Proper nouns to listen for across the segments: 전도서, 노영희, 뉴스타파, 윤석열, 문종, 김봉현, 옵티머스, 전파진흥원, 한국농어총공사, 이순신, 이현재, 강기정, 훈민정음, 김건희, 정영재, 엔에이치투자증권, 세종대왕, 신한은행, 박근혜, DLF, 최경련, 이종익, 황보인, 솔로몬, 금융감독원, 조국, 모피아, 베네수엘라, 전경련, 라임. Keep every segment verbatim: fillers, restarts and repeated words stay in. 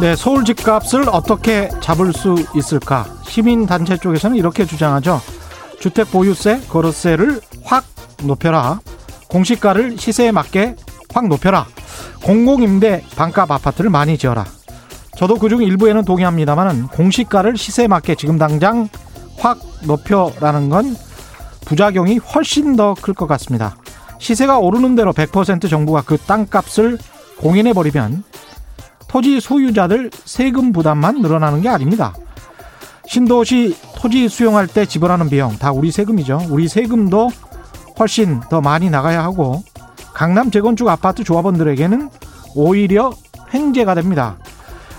네, 서울 집값을 어떻게 잡을 수 있을까? 시민단체 쪽에서는 이렇게 주장하죠. 주택 보유세, 거래세를 확 높여라. 공시가를 시세에 맞게 확 높여라. 공공임대 반값 아파트를 많이 지어라. 저도 그중 일부에는 동의합니다만 공시가를 시세에 맞게 지금 당장 확 높여라는 건 부작용이 훨씬 더 클 것 같습니다. 시세가 오르는 대로 백 퍼센트 정부가 그 땅값을 공인해버리면 토지 소유자들 세금 부담만 늘어나는 게 아닙니다. 신도시 토지 수용할 때 지불하는 비용 다 우리 세금이죠. 우리 세금도 훨씬 더 많이 나가야 하고 강남 재건축 아파트 조합원들에게는 오히려 횡재가 됩니다.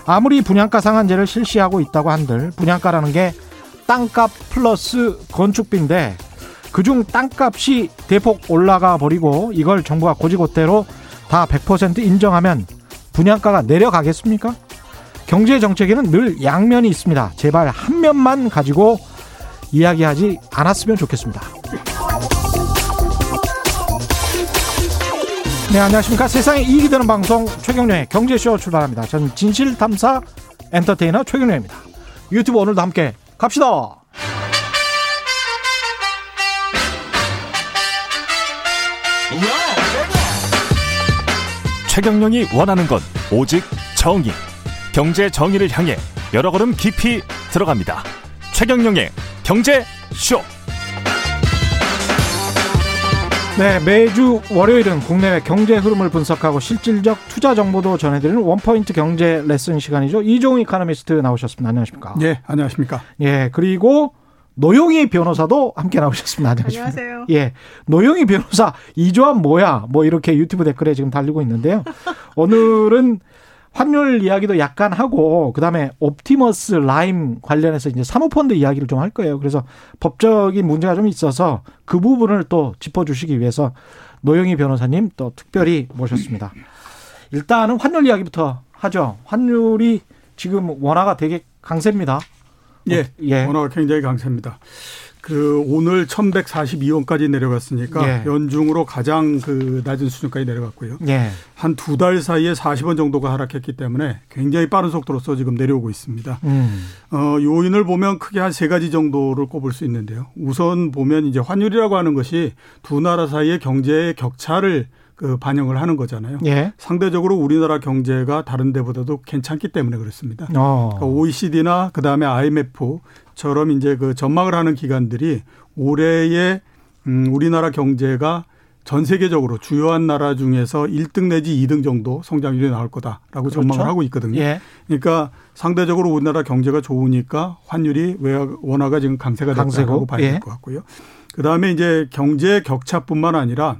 아무리 분양가 상한제를 실시하고 있다고 한들 분양가라는 게 땅값 플러스 건축비인데 그중 땅값이 대폭 올라가 버리고 이걸 정부가 고지고대로 다 백 퍼센트 인정하면 분양가가 내려가겠습니까? 경제정책에는 늘 양면이 있습니다. 제발 한 면만 가지고 이야기하지 않았으면 좋겠습니다. 네, 안녕하십니까. 세상에 이익이 되는 방송 최경련의 경제쇼 출발합니다. 저는 진실탐사 엔터테이너 최경련입니다. 유튜브 오늘도 함께 갑시다. 최경영이 원하는 건 오직 정의. 경제 정의를 향해 여러 걸음 깊이 들어갑니다. 최경영의 경제쇼. 네, 매주 월요일은 국내외 경제 흐름을 분석하고 실질적 투자 정보도 전해드리는 원포인트 경제 레슨 시간이죠. 이종익 이코노미스트 나오셨습니다. 안녕하십니까? 네, 안녕하십니까? 예, 그리고 노영희 변호사도 함께 나오셨습니다. 안녕하십니까? 안녕하세요. 예, 노영희 변호사 이 조합 뭐야? 뭐 이렇게 유튜브 댓글에 지금 달리고 있는데요. 오늘은 환율 이야기도 약간 하고 그다음에 옵티머스 라임 관련해서 이제 사모펀드 이야기를 좀 할 거예요. 그래서 법적인 문제가 좀 있어서 그 부분을 또 짚어주시기 위해서 노영희 변호사님 또 특별히 모셨습니다. 일단은 환율 이야기부터 하죠. 환율이 지금 원화가 되게 강세입니다. 예, 예. 원화가 굉장히 강세입니다. 그 오늘 천백사십이 원까지 내려갔으니까 예. 연중으로 가장 그 낮은 수준까지 내려갔고요. 예. 한 두 달 사이에 사십 원 정도가 하락했기 때문에 굉장히 빠른 속도로서 지금 내려오고 있습니다. 음. 어, 요인을 보면 크게 한 세 가지 정도를 꼽을 수 있는데요. 우선 보면 이제 환율이라고 하는 것이 두 나라 사이의 경제의 격차를 그 반영을 하는 거잖아요. 예. 상대적으로 우리나라 경제가 다른 데보다도 괜찮기 때문에 그렇습니다. 어. 그러니까 오이시디나 그다음에 아이엠에프처럼 이제 그 전망을 하는 기관들이 올해의 음 우리나라 경제가 전 세계적으로 주요한 나라 중에서 일 등 내지 이 등 정도 성장률이 나올 거다라고 그렇죠? 전망을 하고 있거든요. 예. 그러니까 상대적으로 우리나라 경제가 좋으니까 환율이 원화가 지금 강세가 됐다고 봐야 될 것 예. 같고요. 그다음에 이제 경제 격차뿐만 아니라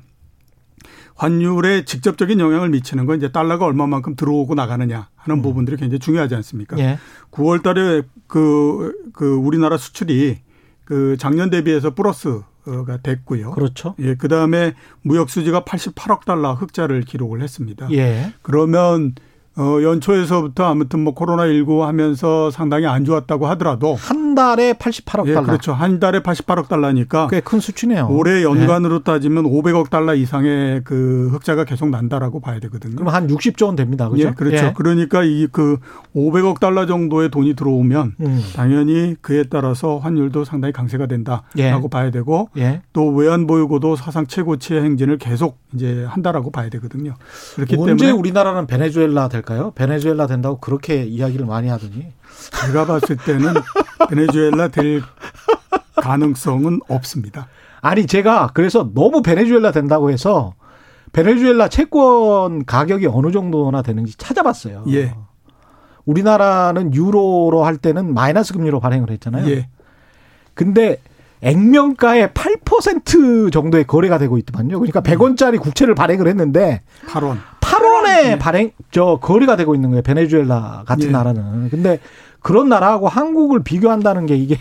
환율에 직접적인 영향을 미치는 건 이제 달러가 얼마만큼 들어오고 나가느냐 하는 음. 부분들이 굉장히 중요하지 않습니까? 예. 구월 달에 그, 그 우리나라 수출이 그 작년 대비해서 플러스가 됐고요. 그렇죠. 예. 그 다음에 무역수지가 팔십팔억 달러 흑자를 기록을 했습니다. 예. 그러면 어, 연초에서부터 아무튼 뭐 코로나십구 하면서 상당히 안 좋았다고 하더라도. 한 달에 팔십팔억 예, 달러. 그렇죠. 한 달에 팔십팔억 달러니까. 꽤 큰 수치네요. 올해 연간으로 네. 따지면 오백억 달러 이상의 그 흑자가 계속 난다라고 봐야 되거든요. 그럼 한 육십조 원 됩니다. 그렇죠. 예, 그렇죠. 예. 그러니까 이 그 오백억 달러 정도의 돈이 들어오면 음. 당연히 그에 따라서 환율도 상당히 강세가 된다라고 예. 봐야 되고 예. 또 외환보유고도 사상 최고치의 행진을 계속 이제 한다라고 봐야 되거든요. 그렇기 언제 때문에. 언제 우리나라는 베네수엘라 될 까요? 베네수엘라 된다고 그렇게 이야기를 많이 하더니 제가 봤을 때는 베네수엘라 될 가능성은 없습니다. 아니 제가 그래서 너무 베네수엘라 된다고 해서 베네수엘라 채권 가격이 어느 정도나 되는지 찾아봤어요. 예. 우리나라는 유로로 할 때는 마이너스 금리로 발행을 했잖아요. 예. 근데 액면가의 팔 퍼센트 정도의 거래가 되고 있더만요. 그러니까 백 원짜리 국채를 발행을 했는데 팔 원. 팔 원에 예. 발행 저 거래가 되고 있는 거예요. 베네수엘라 같은 예. 나라는. 근데 그런 나라하고 한국을 비교한다는 게 이게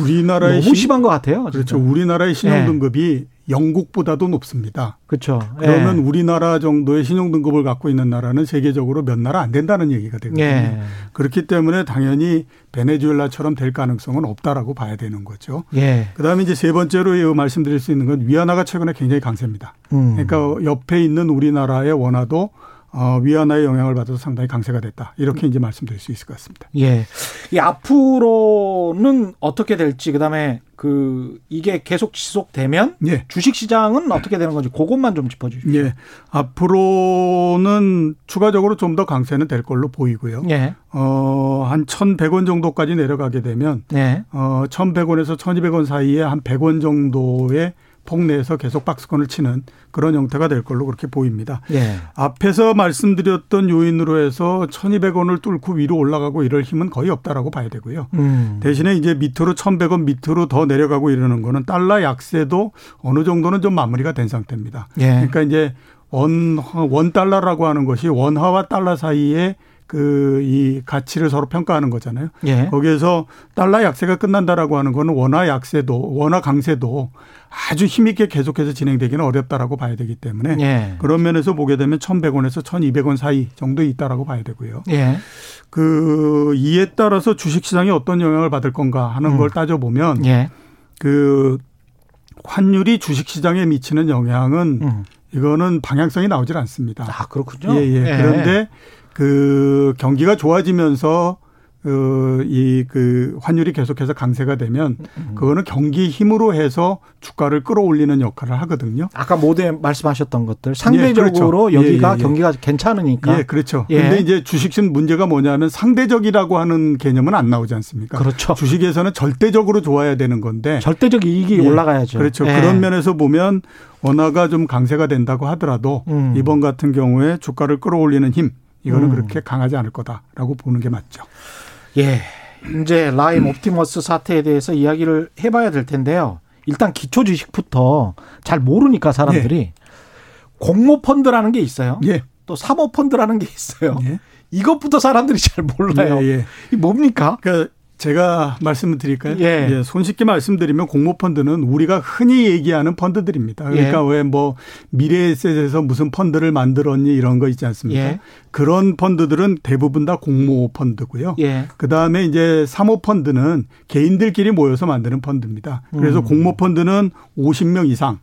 우리나라의 너무 심한 것 같아요. 진짜. 그렇죠. 우리나라의 신용등급이 예. 영국보다도 높습니다. 그렇죠. 그러면 예. 우리나라 정도의 신용등급을 갖고 있는 나라는 세계적으로 몇 나라 안 된다는 얘기가 되거든요. 예. 그렇기 때문에 당연히 베네수엘라처럼 될 가능성은 없다라고 봐야 되는 거죠. 예. 그다음에 이제 세 번째로 말씀드릴 수 있는 건 위안화가 최근에 굉장히 강세입니다. 음. 그러니까 옆에 있는 우리나라의 원화도 어, 위안화의 영향을 받아서 상당히 강세가 됐다. 이렇게 이제 말씀드릴 수 있을 것 같습니다. 예. 이 앞으로는 어떻게 될지, 그 다음에 그, 이게 계속 지속되면 예. 주식 시장은 어떻게 되는 건지 그것만 좀 짚어주십시오. 예. 앞으로는 추가적으로 좀 더 강세는 될 걸로 보이고요. 예. 어, 한 천백 원 정도까지 내려가게 되면 예. 어, 천백 원에서 천이백 원 사이에 한 백 원 정도의 폭내에서 계속 박스권을 치는 그런 형태가 될 걸로 그렇게 보입니다. 예. 앞에서 말씀드렸던 요인으로 해서 천이백 원을 뚫고 위로 올라가고 이럴 힘은 거의 없다라고 봐야 되고요. 음. 대신에 이제 밑으로 천백 원 밑으로 더 내려가고 이러는 거는 달러 약세도 어느 정도는 좀 마무리가 된 상태입니다. 예. 그러니까 이제 원, 원 달러라고 하는 것이 원화와 달러 사이에 그 이 가치를 서로 평가하는 거잖아요. 예. 거기에서 달러 약세가 끝난다라고 하는 거는 원화 약세도 원화 강세도 아주 힘있게 계속해서 진행되기는 어렵다라고 봐야 되기 때문에 예. 그런 면에서 보게 되면 천백 원에서 천이백 원 사이 정도 있다라고 봐야 되고요. 예. 그 이에 따라서 주식시장이 어떤 영향을 받을 건가 하는 음. 걸 따져보면 예. 그 환율이 주식시장에 미치는 영향은 음. 이거는 방향성이 나오질 않습니다. 아, 그렇군요. 예, 예. 예. 그런데 그 경기가 좋아지면서 그 이 그 환율이 계속해서 강세가 되면 그거는 경기 힘으로 해서 주가를 끌어올리는 역할을 하거든요. 아까 모두에 말씀하셨던 것들 상대적으로 예, 그렇죠. 여기가 예, 예, 예. 경기가 괜찮으니까. 예, 그렇죠. 예. 그런데 이제 주식은 문제가 뭐냐면 상대적이라고 하는 개념은 안 나오지 않습니까? 그렇죠. 주식에서는 절대적으로 좋아야 되는 건데 절대적 이익이 예, 올라가야죠. 그렇죠. 예. 그런 면에서 보면 원화가 좀 강세가 된다고 하더라도 음. 이번 같은 경우에 주가를 끌어올리는 힘. 이거는 음. 그렇게 강하지 않을 거다라고 보는 게 맞죠. 예, 이제 라임 옵티머스 사태에 대해서 이야기를 해봐야 될 텐데요. 일단 기초 지식부터 잘 모르니까 사람들이 예. 공모펀드라는 게 있어요. 예. 또 사모펀드라는 게 있어요. 예. 이것부터 사람들이 잘 몰라요. 예, 예. 이게 뭡니까? 그러니까 제가 말씀을 드릴까요? 예. 예, 손쉽게 말씀드리면 공모펀드는 우리가 흔히 얘기하는 펀드들입니다. 그러니까 예. 왜 뭐 미래에셋에서 무슨 펀드를 만들었니 이런 거 있지 않습니까? 예. 그런 펀드들은 대부분 다 공모펀드고요. 예. 그다음에 이제 사모펀드는 개인들끼리 모여서 만드는 펀드입니다. 그래서 음. 공모펀드는 오십 명 이상.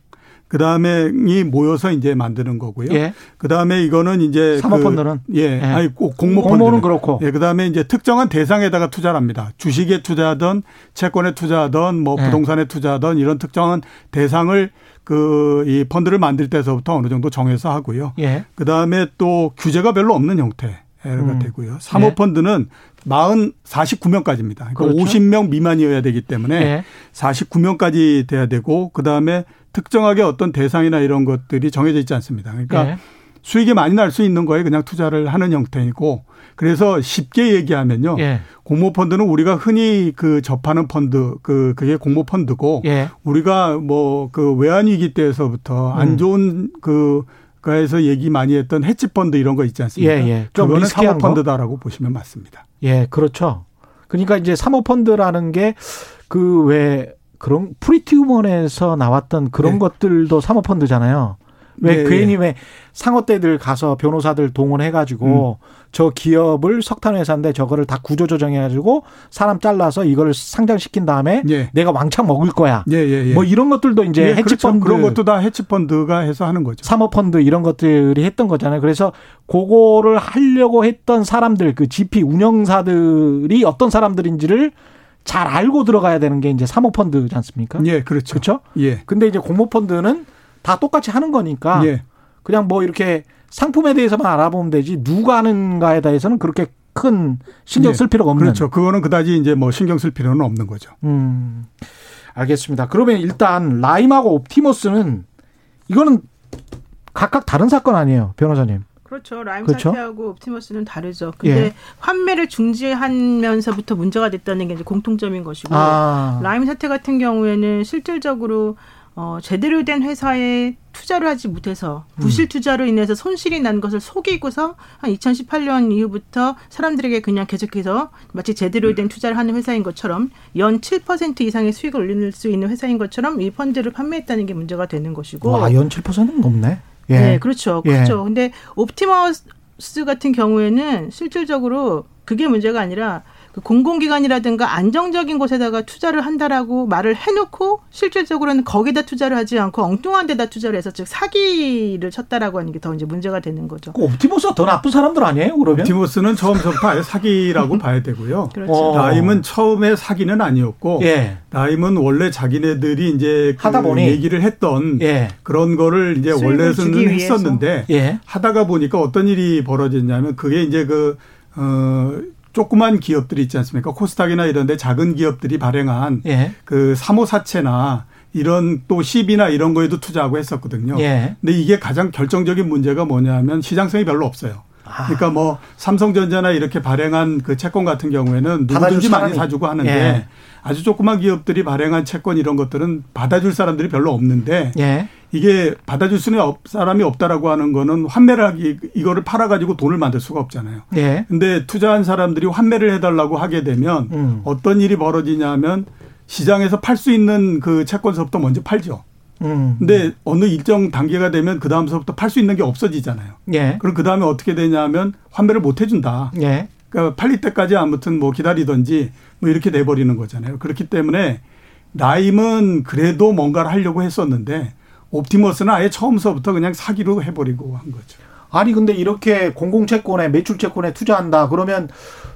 그 다음에 이 모여서 이제 만드는 거고요. 예. 그 다음에 이거는 이제 사모펀드는 그 예, 예. 아니 꼭 공모펀드는 공모는 그렇고. 예, 그 다음에 이제 특정한 대상에다가 투자를 합니다. 주식에 투자하던 채권에 투자하던 뭐 예. 부동산에 투자하던 이런 특정한 대상을 그 이 펀드를 만들 때서부터 어느 정도 정해서 하고요. 예. 그 다음에 또 규제가 별로 없는 형태가 음. 되고요. 사모펀드는 예. 사십구 명까지입니다. 그러니까 그렇죠. 오십 명 미만이어야 되기 때문에 예. 사십구 명까지 돼야 되고 그 다음에 특정하게 어떤 대상이나 이런 것들이 정해져 있지 않습니다. 그러니까 예. 수익이 많이 날 수 있는 거에 그냥 투자를 하는 형태이고 그래서 쉽게 얘기하면요. 예. 공모펀드는 우리가 흔히 그 접하는 펀드, 그, 그게 공모펀드고 예. 우리가 뭐 그 외환위기 때에서부터 음. 안 좋은 그 그래서 얘기 많이 했던 헤지펀드 이런 거 있지 않습니까? 예, 예. 그거는 사모펀드다라고 보시면 맞습니다. 예, 그렇죠. 그러니까 이제 사모펀드라는 게 그 왜 그런 프리티우먼에서 나왔던 그런 예. 것들도 사모펀드잖아요. 왜 예, 괜히 예. 왜 상어떼들 가서 변호사들 동원해가지고 음. 저 기업을 석탄회사인데 저거를 다 구조조정해가지고 사람 잘라서 이걸 상장시킨 다음에 예. 내가 왕창 먹을 거야. 예, 예, 예. 뭐 이런 것들도 이제 예, 헤지펀드. 그렇죠. 그런 것도 다 헤지펀드가 해서 하는 거죠. 사모펀드 이런 것들이 했던 거잖아요. 그래서 그거를 하려고 했던 사람들 그 지피 운영사들이 어떤 사람들인지를 잘 알고 들어가야 되는 게 이제 사모펀드지 않습니까? 예, 그렇죠. 그렇죠? 예. 근데 이제 공모펀드는 다 똑같이 하는 거니까 예. 그냥 뭐 이렇게 상품에 대해서만 알아보면 되지 누가 하는가에 대해서는 그렇게 큰 신경 쓸 예. 필요가 없는. 그렇죠. 그거는 그다지 이제 뭐 신경 쓸 필요는 없는 거죠. 음. 알겠습니다. 그러면 일단 라임하고 옵티머스는 이거는 각각 다른 사건 아니에요, 변호사님? 그렇죠. 라임 그렇죠? 사태하고 옵티머스는 다르죠. 근데 예. 판매를 중지하면서부터 문제가 됐다는 게 이제 공통점인 것이고 아. 라임 사태 같은 경우에는 실질적으로 어, 제대로 된 회사에 투자를 하지 못해서 부실 투자로 인해서 손실이 난 것을 속이고서 한 이천십팔 년 이후부터 사람들에게 그냥 계속해서 마치 제대로 된 투자를 하는 회사인 것처럼 연 칠 퍼센트 이상의 수익을 올릴 수 있는 회사인 것처럼 이 펀드를 판매했다는 게 문제가 되는 것이고. 와, 연 칠 퍼센트는 높네. 예. 네, 그렇죠. 그렇죠. 예. 근데 옵티머스 같은 경우에는 실질적으로 그게 문제가 아니라 그 공공기관이라든가 안정적인 곳에다가 투자를 한다라고 말을 해놓고 실질적으로는 거기다 투자를 하지 않고 엉뚱한 데다 투자를 해서 즉 사기를 쳤다라고 하는 게 더 이제 문제가 되는 거죠. 그 옵티머스가 더 나쁜 사람들 아니에요? 그러면 옵티머스는 처음부터 사기라고 봐야 되고요. 그렇죠. 어. 라임은 처음에 사기는 아니었고, 예. 라임은 원래 자기네들이 이제 그 하다 보니 얘기를 했던 예. 그런 거를 이제 원래는 했었는데 예. 하다가 보니까 어떤 일이 벌어졌냐면 그게 이제 그 어. 조그만 기업들이 있지 않습니까? 코스닥이나 이런 데 작은 기업들이 발행한 예. 그 사모사채나 이런 또 시비나 이런 거에도 투자하고 했었거든요. 예. 근데 이게 가장 결정적인 문제가 뭐냐면 시장성이 별로 없어요. 아. 그러니까 뭐 삼성전자나 이렇게 발행한 그 채권 같은 경우에는 누구든지 많이 사주고 하는데 예. 아주 조그만 기업들이 발행한 채권 이런 것들은 받아줄 사람들이 별로 없는데 예. 이게 받아줄 수는 없, 사람이 없다라고 하는 거는 환매를 하기 이거를 팔아가지고 돈을 만들 수가 없잖아요. 그런데 예. 투자한 사람들이 환매를 해달라고 하게 되면 음. 어떤 일이 벌어지냐면 시장에서 팔 수 있는 그 채권서부터 먼저 팔죠. 그런데 음. 어느 일정 단계가 되면 그 다음서부터 팔 수 있는 게 없어지잖아요. 예. 그럼 그 다음에 어떻게 되냐면 환매를 못 해준다. 예. 그러니까 팔릴 때까지 아무튼 뭐 기다리든지 뭐 이렇게 내버리는 거잖아요. 그렇기 때문에 라임은 그래도 뭔가를 하려고 했었는데. 옵티머스는 아예 처음서부터 그냥 사기로 해버리고 한 거죠. 아니 근데 이렇게 공공채권에 매출채권에 투자한다 그러면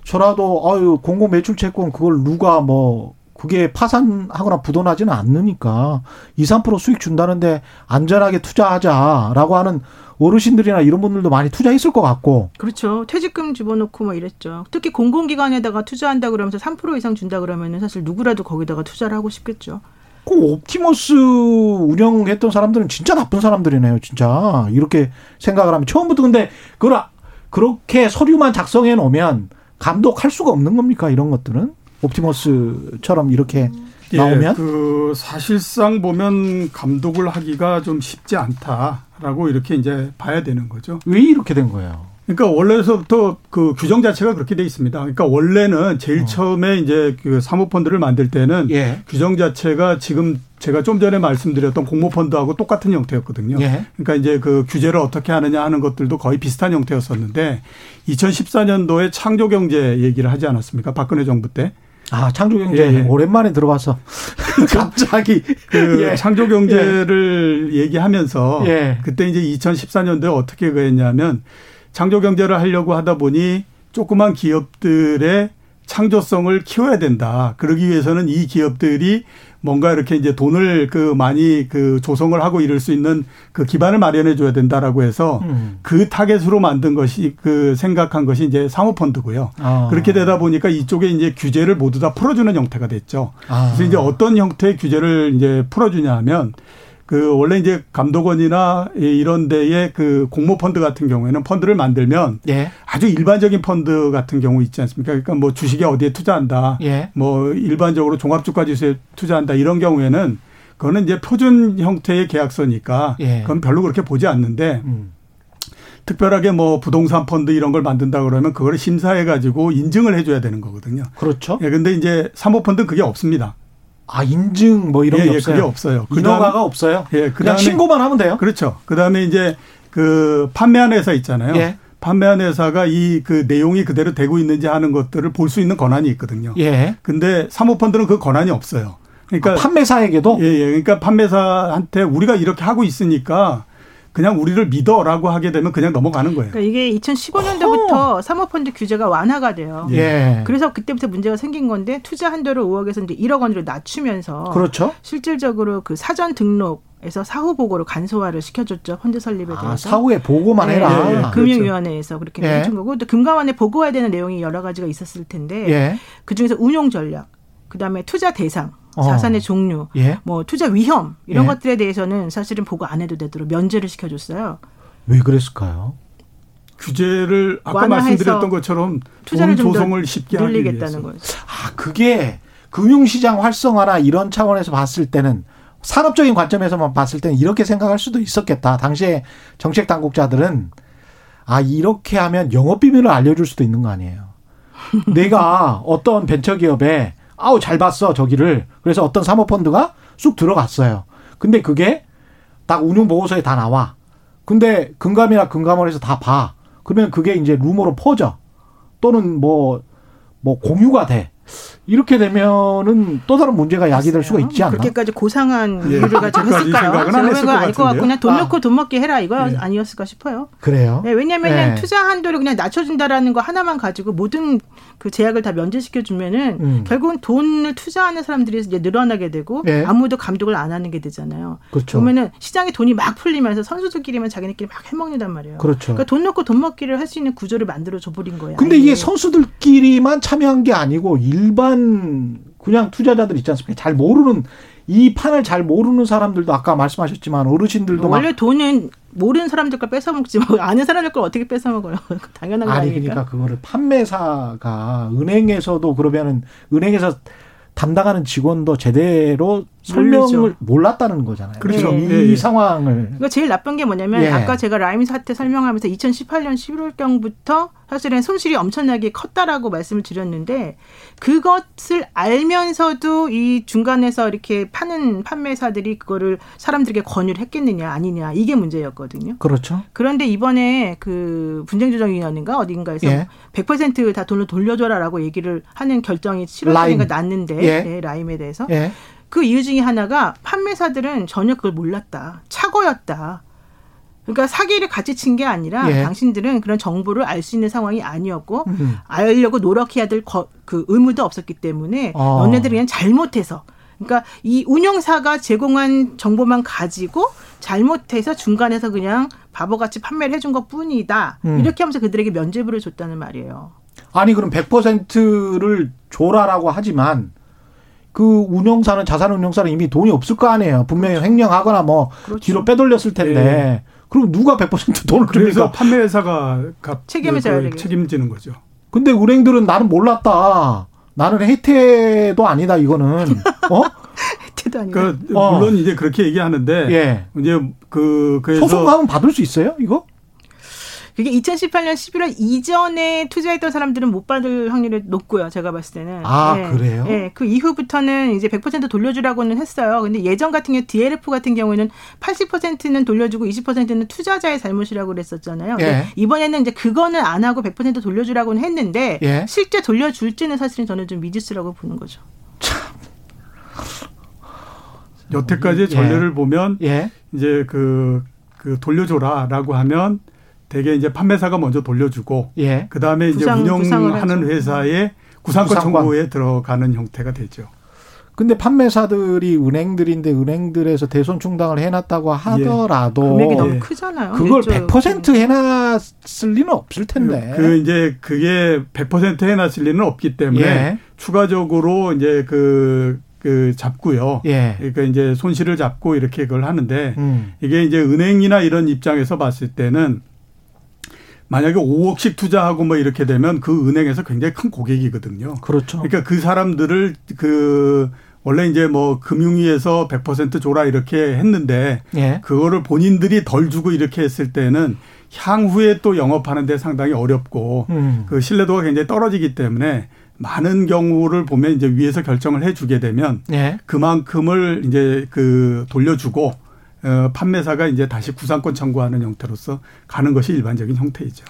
저라도 아유 공공매출채권 그걸 누가 뭐 그게 파산하거나 부도나지는 않으니까 이, 삼 퍼센트 수익 준다는데 안전하게 투자하자라고 하는 어르신들이나 이런 분들도 많이 투자했을 것 같고. 그렇죠. 퇴직금 집어넣고 뭐 이랬죠. 특히 공공기관에다가 투자한다 그러면서 삼 퍼센트 이상 준다 그러면 사실 누구라도 거기다가 투자를 하고 싶겠죠. 그 옵티머스 운영했던 사람들은 진짜 나쁜 사람들이네요, 진짜. 이렇게 생각을 하면. 처음부터 근데, 그걸, 그렇게 서류만 작성해 놓으면 감독할 수가 없는 겁니까, 이런 것들은? 옵티머스처럼 이렇게 예, 나오면? 그, 사실상 보면 감독을 하기가 좀 쉽지 않다라고 이렇게 이제 봐야 되는 거죠. 왜 이렇게 된 거예요? 그러니까 원래서부터 그 규정 자체가 그렇게 돼 있습니다. 그러니까 원래는 제일 처음에 이제 그 사모펀드를 만들 때는 예. 규정 자체가 지금 제가 좀 전에 말씀드렸던 공모펀드하고 똑같은 형태였거든요. 예. 그러니까 이제 그 규제를 어떻게 하느냐 하는 것들도 거의 비슷한 형태였었는데 이천십사 년도에 창조경제 얘기를 하지 않았습니까? 박근혜 정부 때. 아, 창조경제. 예, 예. 오랜만에 들어봐서. 갑자기. 그 예. 창조경제를 예. 얘기하면서 예. 그때 이제 이천십사 년도에 어떻게 그랬냐면 창조경제를 하려고 하다 보니 조그만 기업들의 창조성을 키워야 된다. 그러기 위해서는 이 기업들이 뭔가 이렇게 이제 돈을 그 많이 그 조성을 하고 이럴 수 있는 그 기반을 마련해 줘야 된다라고 해서 음. 그 타겟으로 만든 것이 그 생각한 것이 이제 사모펀드고요. 아. 그렇게 되다 보니까 이쪽에 이제 규제를 모두 다 풀어주는 형태가 됐죠. 아. 그래서 이제 어떤 형태의 규제를 이제 풀어주냐 하면 그, 원래 이제 감독원이나 이런 데의 그 공모 펀드 같은 경우에는 펀드를 만들면 예. 아주 일반적인 펀드 같은 경우 있지 않습니까? 그러니까 뭐 주식에 어디에 투자한다. 예. 뭐 일반적으로 종합주가지수에 투자한다. 이런 경우에는 그거는 이제 표준 형태의 계약서니까 예. 그건 별로 그렇게 보지 않는데 음. 특별하게 뭐 부동산 펀드 이런 걸 만든다 그러면 그걸 심사해가지고 인증을 해줘야 되는 거거든요. 그렇죠. 예. 근데 이제 사모펀드는 그게 없습니다. 아, 인증 뭐 이런 예, 게 예, 없어요. 그게 없어요. 인허가가 없어요. 예, 그냥 신고만 하면 돼요. 그렇죠. 그다음에 이제 그 판매한 회사 있잖아요. 예. 판매한 회사가 이 그 내용이 그대로 되고 있는지 하는 것들을 볼 수 있는 권한이 있거든요. 예. 근데 사모펀드는 그 권한이 없어요. 그러니까 아, 판매사에게도 예, 예. 그러니까 판매사한테 우리가 이렇게 하고 있으니까 그냥 우리를 믿어라고 하게 되면 그냥 넘어가는 거예요. 그러니까 이게 이천십오 년도부터 오. 사모펀드 규제가 완화가 돼요. 예. 그래서 그때부터 문제가 생긴 건데 투자 한도를 오억에서 이제 일억 원으로 낮추면서 그렇죠. 실질적으로 그 사전 등록에서 사후 보고를 간소화를 시켜줬죠. 펀드 설립에 대해서. 아, 사후에 보고만 네. 해라. 네. 네. 금융위원회에서 그렇게 예. 해준 거고 또 금감원에 보고해야 되는 내용이 여러 가지가 있었을 텐데 예. 그중에서 운용 전략, 그다음에 투자 대상. 자산의 어. 종류, 예? 뭐 투자 위험 이런 예? 것들에 대해서는 사실은 보고 안 해도 되도록 면제를 시켜줬어요. 왜 그랬을까요? 규제를 아까 말씀드렸던 것처럼 투자를 돈 조성을 쉽게 늘리겠다는 거예요. 아, 그게 금융시장 활성화나 이런 차원에서 봤을 때는 산업적인 관점에서만 봤을 때는 이렇게 생각할 수도 있었겠다. 당시에 정책 당국자들은 아 이렇게 하면 영업 비밀을 알려줄 수도 있는 거 아니에요. 내가 어떤 벤처기업에 아우 잘 봤어 저기를. 그래서 어떤 사모펀드가 쑥 들어갔어요. 근데 그게 딱 운용보고서에 다 나와. 근데 금감이나 금감원에서 다 봐. 그러면 그게 이제 루머로 퍼져. 또는 뭐 뭐 공유가 돼. 이렇게 되면은 또 다른 문제가 야기될 수가 있지 않나? 그렇게까지 고상한 이유를 가지고 했을까요? 그거 아닐 것 같고 그냥 돈 넣고 아. 돈 먹게 해라 이거 네. 아니었을까 싶어요. 그래요? 네, 왜냐하면 네. 투자 한도를 그냥 낮춰준다라는 거 하나만 가지고 모든 그 제약을 다 면제시켜주면은 음. 결국은 돈을 투자하는 사람들이 이제 늘어나게 되고 네. 아무도 감독을 안 하는 게 되잖아요. 그렇죠. 보면은 시장에 돈이 막 풀리면서 선수들끼리만 자기네끼리 막 해먹는단 말이에요. 그렇죠. 그러니까 돈 넣고 돈 먹기를 할 수 있는 구조를 만들어 줘버린 거예요. 근데 아예. 이게 선수들끼리만 참여한 게 아니고 일반 그냥 투자자들 있지 않습니까? 잘 모르는 이 판을 잘 모르는 사람들도 아까 말씀하셨지만 어르신들도 원래 막 돈은 모르는 사람들 걸 뺏어먹지 뭐 아는 사람들 걸 어떻게 뺏어먹어요? 당연한 거 아니에요. 아니 그러니까 그거를 판매사가 은행에서도 그러면은 은행에서 담당하는 직원도 제대로 설명을 모르죠. 몰랐다는 거잖아요. 그렇죠. 네. 이, 이 상황을. 그러니까 제일 나쁜 게 뭐냐면 예. 아까 제가 라임 사태 설명하면서 이천십팔년 십일월경부터 사실은 손실이 엄청나게 컸다라고 말씀을 드렸는데 그것을 알면서도 이 중간에서 이렇게 파는 판매사들이 그거를 사람들에게 권유를 했겠느냐 아니냐 이게 문제였거든요. 그렇죠. 그런데 이번에 그 분쟁조정위원회인가 어딘가에서 예. 백 퍼센트 다 돈을 돌려줘라라고 얘기를 하는 결정이 칠월 중에 났는데 예. 네, 라임에 대해서. 예. 그 이유 중에 하나가 판매사들은 전혀 그걸 몰랐다. 착오였다. 그러니까 사기를 같이 친 게 아니라 예. 당신들은 그런 정보를 알 수 있는 상황이 아니었고 음. 알려고 노력해야 될 그 의무도 없었기 때문에 어. 너네들이 그냥 잘못해서 그러니까 이 운영사가 제공한 정보만 가지고 잘못해서 중간에서 그냥 바보같이 판매를 해준 것뿐이다. 음. 이렇게 하면서 그들에게 면죄부를 줬다는 말이에요. 아니 그럼 백 퍼센트를 줘라라고 하지만 그 운영사는 자산 운영사는 이미 돈이 없을 거 아니에요. 분명히 횡령하거나 뭐 그렇죠. 뒤로 빼돌렸을 텐데 네. 그럼 누가 백 퍼센트 돈을 줍니까? 판매회사가 책임을 져야 되겠죠. 책임지는 거죠. 근데 은행들은 나는 몰랐다. 나는 혜태도 아니다 이거는. 어? 혜태도 아니다. 그러니까 어. 물론 이제 그렇게 얘기하는데 예. 이제 그 그래서 소송하면 받을 수 있어요 이거? 그게 이천십팔년 십일월 이전에 투자했던 사람들은 못 받을 확률이 높고요. 제가 봤을 때는. 아, 네. 그래요? 네. 그 이후부터는 이제 백 퍼센트 돌려주라고는 했어요. 근데 예전 같은 경우 디엘에프 같은 경우에는 팔십 퍼센트는 돌려주고 이십 퍼센트는 투자자의 잘못이라고 그랬었잖아요. 예. 이번에는 이제 그거는 안 하고 백 퍼센트 돌려주라고는 했는데 예. 실제 돌려줄지는 사실은 저는 좀 미지수라고 보는 거죠. 참. 여태까지 전례를 예. 보면 예. 이제 그, 그 돌려줘라라고 하면 대개 이제 판매사가 먼저 돌려주고 예. 그다음에 이제 구상, 운영하는 회사의 구상권 구상관. 청구에 들어가는 형태가 되죠. 근데 판매사들이 은행들인데 은행들에서 대손 충당을 해놨다고 하더라도 예. 금액이 너무 예. 크잖아요. 그걸 백 퍼센트 해놨을 리는 없을 텐데. 그, 그 이제 그게 백 퍼센트 해놨을 리는 없기 때문에 예. 추가적으로 이제 그, 그 잡고요. 예. 그러니까 이제 손실을 잡고 이렇게 그걸 하는데 음. 이게 이제 은행이나 이런 입장에서 봤을 때는. 만약에 오억씩 투자하고 뭐 이렇게 되면 그 은행에서 굉장히 큰 고객이거든요. 그렇죠. 그러니까 그 사람들을 그 원래 이제 뭐 금융위에서 백 퍼센트 줘라 이렇게 했는데 예. 그거를 본인들이 덜 주고 이렇게 했을 때는 향후에 또 영업하는 데 상당히 어렵고 음. 그 신뢰도가 굉장히 떨어지기 때문에 많은 경우를 보면 이제 위에서 결정을 해 주게 되면 예. 그만큼을 이제 그 돌려주고 어, 판매사가 이제 다시 구상권 청구하는 형태로서 가는 것이 일반적인 형태이죠.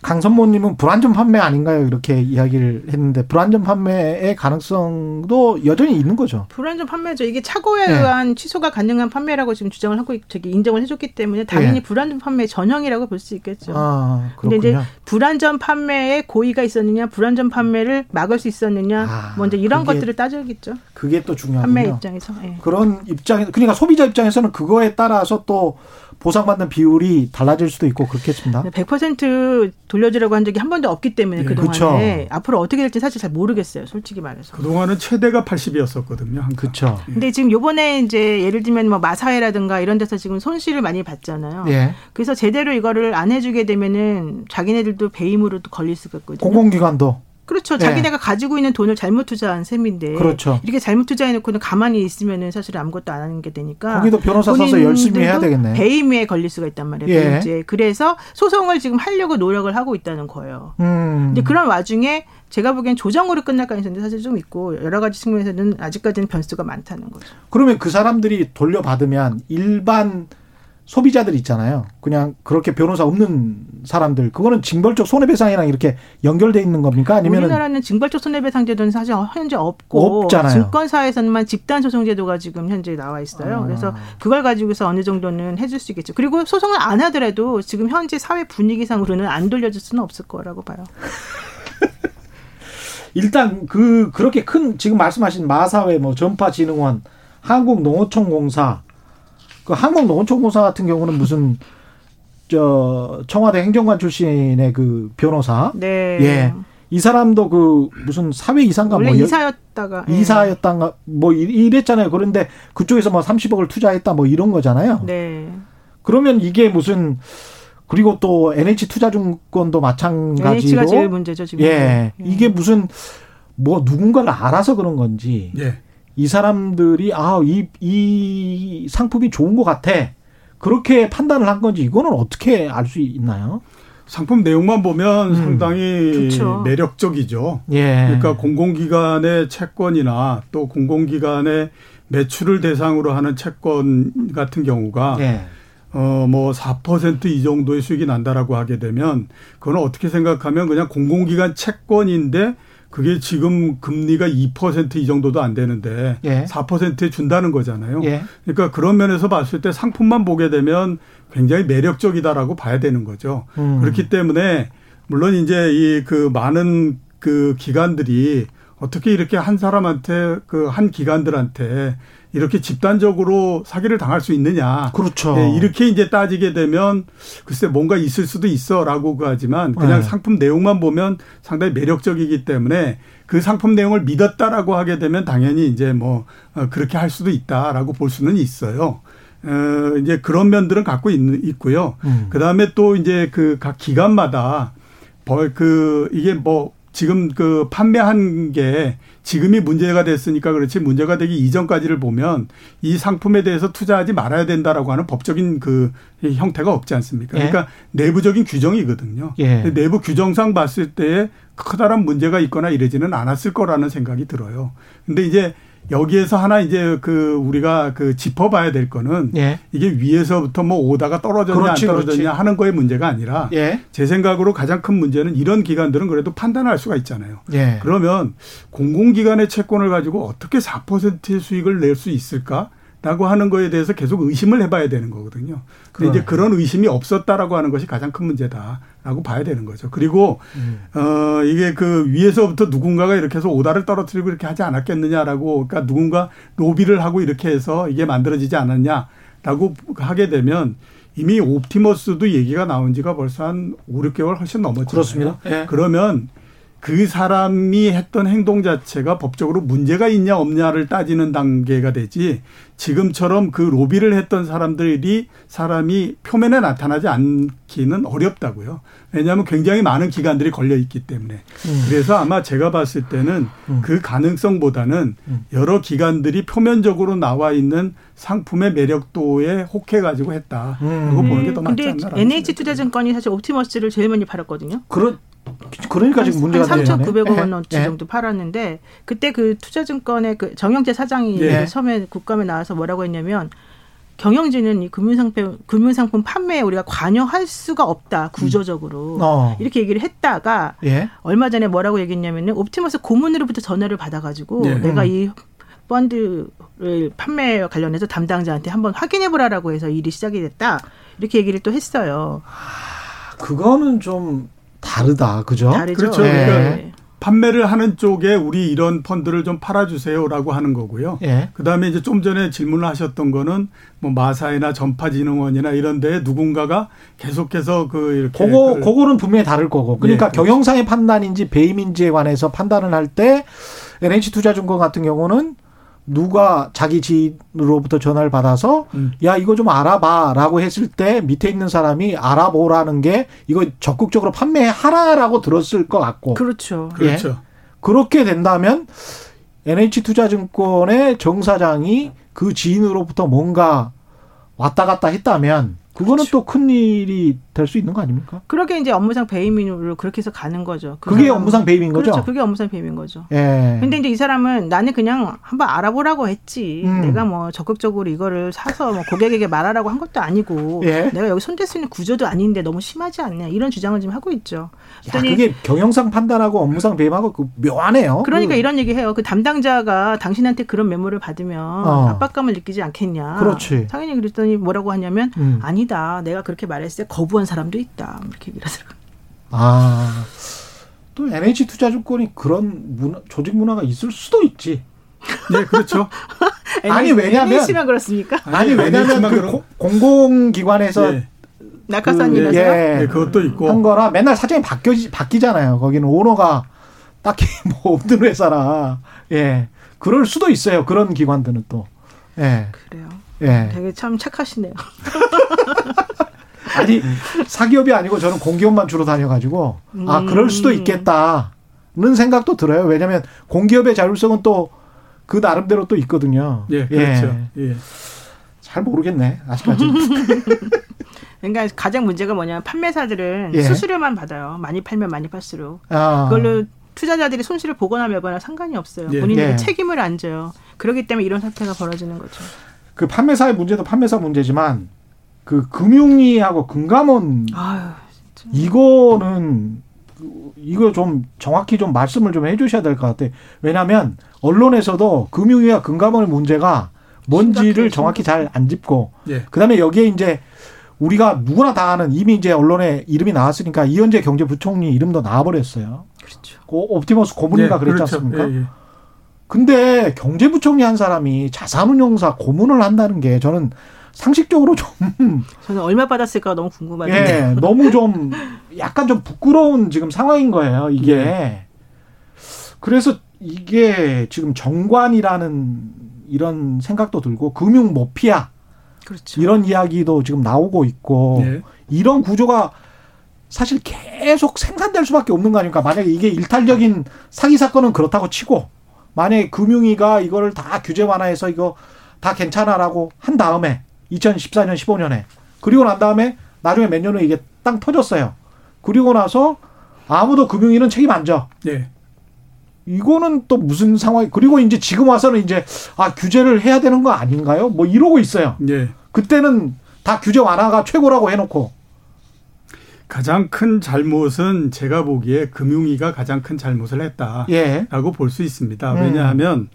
강선모님은 불안전 판매 아닌가요? 이렇게 이야기를 했는데 불안전 판매의 가능성도 여전히 있는 거죠. 불안전 판매죠. 이게 착오에 네. 의한 취소가 가능한 판매라고 지금 주장을 하고 저기 인정을 해줬기 때문에 당연히 네. 불안전 판매 전형이라고 볼 수 있겠죠. 아, 그런데 이제 불안전 판매에 고의가 있었느냐, 불안전 판매를 막을 수 있었느냐, 아, 먼저 이런 그게, 것들을 따져야겠죠. 그게 또 중요하군요. 판매 입장에서 네. 그런 입장에서 그러니까 소비자 입장에서는 그거에 따라서 또. 보상받는 비율이 달라질 수도 있고 그렇겠습니다. 백 퍼센트 돌려주라고 한 적이 한 번도 없기 때문에 예, 그동안에 그쵸. 앞으로 어떻게 될지 사실 잘 모르겠어요. 솔직히 말해서. 그동안은 최대가 팔십이었었거든요. 그렇죠. 예. 근데 지금 요번에 이제 예를 들면 뭐 마사회라든가 이런 데서 지금 손실을 많이 봤잖아요. 예. 그래서 제대로 이거를 안 해주게 되면은 자기네들도 배임으로 걸릴 수가 있거든요. 공공기관도. 그렇죠. 자기네가 네. 가지고 있는 돈을 잘못 투자한 셈인데 그렇죠. 이렇게 잘못 투자해놓고는 가만히 있으면은 사실 아무것도 안 하는 게 되니까 거기도 변호사 써서 열심히 해야 되겠네. 배임에 걸릴 수가 있단 말이에요. 예. 이제 그래서 소송을 지금 하려고 노력을 하고 있다는 거예요. 음. 근데 그런 와중에 제가 보기엔 조정으로 끝날까 했는데 사실 좀 있고 여러 가지 측면에서는 아직까지는 변수가 많다는 거죠. 그러면 그 사람들이 돌려받으면 일반 소비자들 있잖아요. 그냥 그렇게 변호사 없는 사람들. 그거는 징벌적 손해배상이랑 이렇게 연결돼 있는 겁니까? 아니면 우리나라는 징벌적 손해배상 제도는 사실 현재 없고 없잖아요. 증권사에서만 집단소송제도가 지금 현재 나와 있어요. 아. 그래서 그걸 가지고서 어느 정도는 해줄 수 있겠죠. 그리고 소송을 안 하더라도 지금 현재 사회 분위기상으로는 안 돌려줄 수는 없을 거라고 봐요. 일단 그 그렇게 큰 지금 말씀하신 마사회, 뭐 전파진흥원, 한국농어총공사, 그 한국농어총공사 같은 경우는 무슨 저 청와대 행정관 출신의 그 변호사, 네, 예, 이 사람도 그 무슨 사회 이상가 원래 뭐 이사였다가 예. 이사였다가 뭐 이랬잖아요. 그런데 그쪽에서 뭐 삼십억을 투자했다 뭐 이런 거잖아요. 네. 그러면 이게 무슨 그리고 또 엔에이치투자증권도 마찬가지로 엔에이치가 제일 문제죠 지금. 예, 예. 이게 무슨 뭐 누군가를 알아서 그런 건지. 예. 이 사람들이 아, 이, 이 상품이 좋은 것 같아 그렇게 판단을 한 건지 이거는 어떻게 알 수 있나요? 상품 내용만 보면 음, 상당히 좋죠. 매력적이죠. 예. 그러니까 공공기관의 채권이나 또 공공기관의 매출을 대상으로 하는 채권 같은 경우가 예. 어, 뭐 사 퍼센트 이 정도의 수익이 난다라고 하게 되면 그건 어떻게 생각하면 그냥 공공기관 채권인데 그게 지금 금리가 이 퍼센트 이 정도도 안 되는데 예. 사 퍼센트에 준다는 거잖아요. 예. 그러니까 그런 면에서 봤을 때 상품만 보게 되면 굉장히 매력적이다라고 봐야 되는 거죠. 음. 그렇기 때문에 물론 이제 이 그 많은 그 기관들이 어떻게 이렇게 한 사람한테 그 한 기관들한테 이렇게 집단적으로 사기를 당할 수 있느냐. 그렇죠. 네, 이렇게 이제 따지게 되면 글쎄 뭔가 있을 수도 있어라고 하지만 그냥 네. 상품 내용만 보면 상당히 매력적이기 때문에 그 상품 내용을 믿었다라고 하게 되면 당연히 이제 뭐 그렇게 할 수도 있다라고 볼 수는 있어요. 어, 이제 그런 면들은 갖고 있, 있고요. 음. 그 다음에 또 이제 그 각 기관마다 벌 그 이게 뭐 지금 그 판매한 게 지금이 문제가 됐으니까 그렇지 문제가 되기 이전까지를 보면 이 상품에 대해서 투자하지 말아야 된다라고 하는 법적인 그 형태가 없지 않습니까? 예. 그러니까 내부적인 규정이거든요. 예. 내부 규정상 봤을 때 커다란 문제가 있거나 이러지는 않았을 거라는 생각이 들어요. 근데 이제 여기에서 하나 이제 그 우리가 그 짚어봐야 될 거는 예. 이게 위에서부터 뭐 오다가 떨어졌냐 그렇지, 안 떨어졌냐 그렇지. 하는 거의 문제가 아니라 예. 제 생각으로 가장 큰 문제는 이런 기관들은 그래도 판단할 수가 있잖아요. 예. 그러면 공공기관의 채권을 가지고 어떻게 사 퍼센트의 수익을 낼 수 있을까라고 하는 거에 대해서 계속 의심을 해봐야 되는 거거든요. 근데 이제 그런 의심이 없었다라고 하는 것이 가장 큰 문제다라고 봐야 되는 거죠. 그리고 음. 어 이게 그 위에서부터 누군가가 이렇게 해서 오다를 떨어뜨리고 이렇게 하지 않았겠느냐라고 그러니까 누군가 로비를 하고 이렇게 해서 이게 만들어지지 않았냐라고 하게 되면 이미 옵티머스도 얘기가 나온 지가 벌써 한 오, 육 개월 훨씬 넘었잖아요. 그렇습니다. 네. 그러면 그 사람이 했던 행동 자체가 법적으로 문제가 있냐 없냐를 따지는 단계가 되지 지금처럼 그 로비를 했던 사람들이 사람이 표면에 나타나지 않기는 어렵다고요. 왜냐하면 굉장히 많은 기관들이 걸려있기 때문에. 음. 그래서 아마 제가 봤을 때는 음. 그 가능성보다는 음. 여러 기관들이 표면적으로 나와 있는 상품의 매력도에 혹해가지고 했다. 음. 그거 보는 게 더 낫지 않나. 근데 엔에이치투자증권이 사실 옵티머스를 제일 많이 팔았거든요. 그렇 그러니까 지금 문제가 되네. 삼천구백억 원어치 에? 정도 팔았는데 그때 그 투자증권의 그 정영재 사장이 예. 처음에 국감에 나와서 뭐라고 했냐면 경영진은 이 금융상품 금융상품 판매에 우리가 관여할 수가 없다 구조적으로 음. 어. 이렇게 얘기를 했다가 예? 얼마 전에 뭐라고 얘기했냐면은 옵티머스 고문으로부터 전화를 받아가지고 예. 내가 이 펀드를 판매 관련해서 담당자한테 한번 확인해보라라고 해서 일이 시작이 됐다 이렇게 얘기를 또 했어요. 아, 그거는 좀 다르다, 그죠? 다르죠. 그렇죠. 예. 그러니까 판매를 하는 쪽에 우리 이런 펀드를 좀 팔아주세요라고 하는 거고요. 예. 그 다음에 이제 좀 전에 질문을 하셨던 거는 뭐 마사회나 전파진흥원이나 이런 데에 누군가가 계속해서 그 이렇게. 그거, 그거는 분명히 다를 거고. 그러니까 예. 경영상의 판단인지 배임인지에 관해서 판단을 할 때 엔에이치투자증권 같은 경우는 누가 자기 지인으로부터 전화를 받아서 음. 야 이거 좀 알아봐라고 했을 때 밑에 있는 사람이 알아보라는 게 이거 적극적으로 판매하라라고 들었을 것 같고 그렇죠. 예. 그렇죠. 그렇게 된다면 엔에이치투자증권의 정 사장이 그 지인으로부터 뭔가 왔다 갔다 했다면 그거는 또 큰일이 될 수 있는 거 아닙니까? 그렇게 이제 업무상 배임으로 그렇게 해서 가는 거죠. 그 그게 업무상 배임인 거죠? 그렇죠. 그게 업무상 배임인 거죠. 예. 근데 이제 이 사람은 나는 그냥 한번 알아보라고 했지. 음. 내가 뭐 적극적으로 이거를 사서 뭐 고객에게 말하라고 한 것도 아니고 예. 내가 여기 손댈 수 있는 구조도 아닌데 너무 심하지 않냐. 이런 주장을 지금 하고 있죠. 야, 그게 경영상 판단하고 업무상 배임하고 그 묘하네요. 그러니까 그. 이런 얘기해요. 그 담당자가 당신한테 그런 메모를 받으면 어. 압박감을 느끼지 않겠냐. 그렇지. 당연히 그랬더니 뭐라고 하냐면 음. 아니 내가 그렇게 말했을 때 거부한 사람도 있다. 이렇게 얘기를 하더라고요. 아, 또 엔에이치투자증권이 그런 문화, 조직 문화가 있을 수도 있지. 네, 그렇죠. 아니, 왜냐면. 엔에이치만 그렇습니까? 아니, 왜냐면 그 그런... 공공기관에서. 예. 낙하산이라서. 예, 예, 그것도 있고. 한 거라 맨날 사정이 바뀌지, 바뀌잖아요. 거기는 오너가 딱히 뭐 없는 회사라. 예. 그럴 수도 있어요. 그런 기관들은 또. 예. 그래요. 예. 되게 참 착하시네요. 아니 사기업이 아니고 저는 공기업만 주로 다녀가지고 음. 아 그럴 수도 있겠다는 생각도 들어요. 왜냐하면 공기업의 자율성은 또 그 나름대로 또 있거든요. 예, 그렇죠. 예. 예. 잘 모르겠네 아직까지. 그러니까 가장 문제가 뭐냐면 판매사들은 예. 수수료만 받아요. 많이 팔면 많이 팔수록 아. 그걸로. 투자자들이 손실을 보거나 말거나 상관이 없어요. 예. 본인들이 예. 책임을 안 져요. 그렇기 때문에 이런 사태가 벌어지는 거죠. 그 판매사의 문제도 판매사 문제지만 그 금융위하고 금감원 아유, 진짜. 이거는 이거 좀 정확히 좀 말씀을 좀 해주셔야 될 것 같아요. 왜냐하면 언론에서도 금융위와 금감원의 문제가 뭔지를 정확히 잘 안 짚고 예. 그다음에 여기에 이제 우리가 누구나 다 아는 이미 이제 언론에 이름이 나왔으니까 이현재 경제부총리 이름도 나와버렸어요. 그렇죠. 그 옵티머스 고문인가 예, 그랬지 그렇죠. 않습니까? 예, 예. 근데 경제부총리 한 사람이 자산운용사 고문을 한다는 게 저는 상식적으로 좀 저는 얼마 받았을까 너무 궁금한데 예, 너무 좀 약간 좀 부끄러운 지금 상황인 거예요. 이게 예. 그래서 이게 지금 정관이라는 이런 생각도 들고 금융 모피아 그렇죠. 이런 이야기도 지금 나오고 있고 예. 이런 구조가 사실 계속 생산될 수밖에 없는 거 아닙니까? 만약에 이게 일탈적인 사기 사건은 그렇다고 치고 만약에 금융위가 이거를 다 규제 완화해서 이거 다 괜찮아라고 한 다음에 이천십사 년, 십오 년에 그리고 난 다음에 나중에 몇 년 후에 이게 땅 터졌어요. 그리고 나서 아무도 금융위는 책임 안 져. 네. 이거는 또 무슨 상황이 그리고 이제 지금 와서는 이제 아 규제를 해야 되는 거 아닌가요? 뭐 이러고 있어요. 네. 그때는 다 규제 완화가 최고라고 해놓고. 가장 큰 잘못은 제가 보기에 금융위가 가장 큰 잘못을 했다라고 예. 볼 수 있습니다. 왜냐하면 음.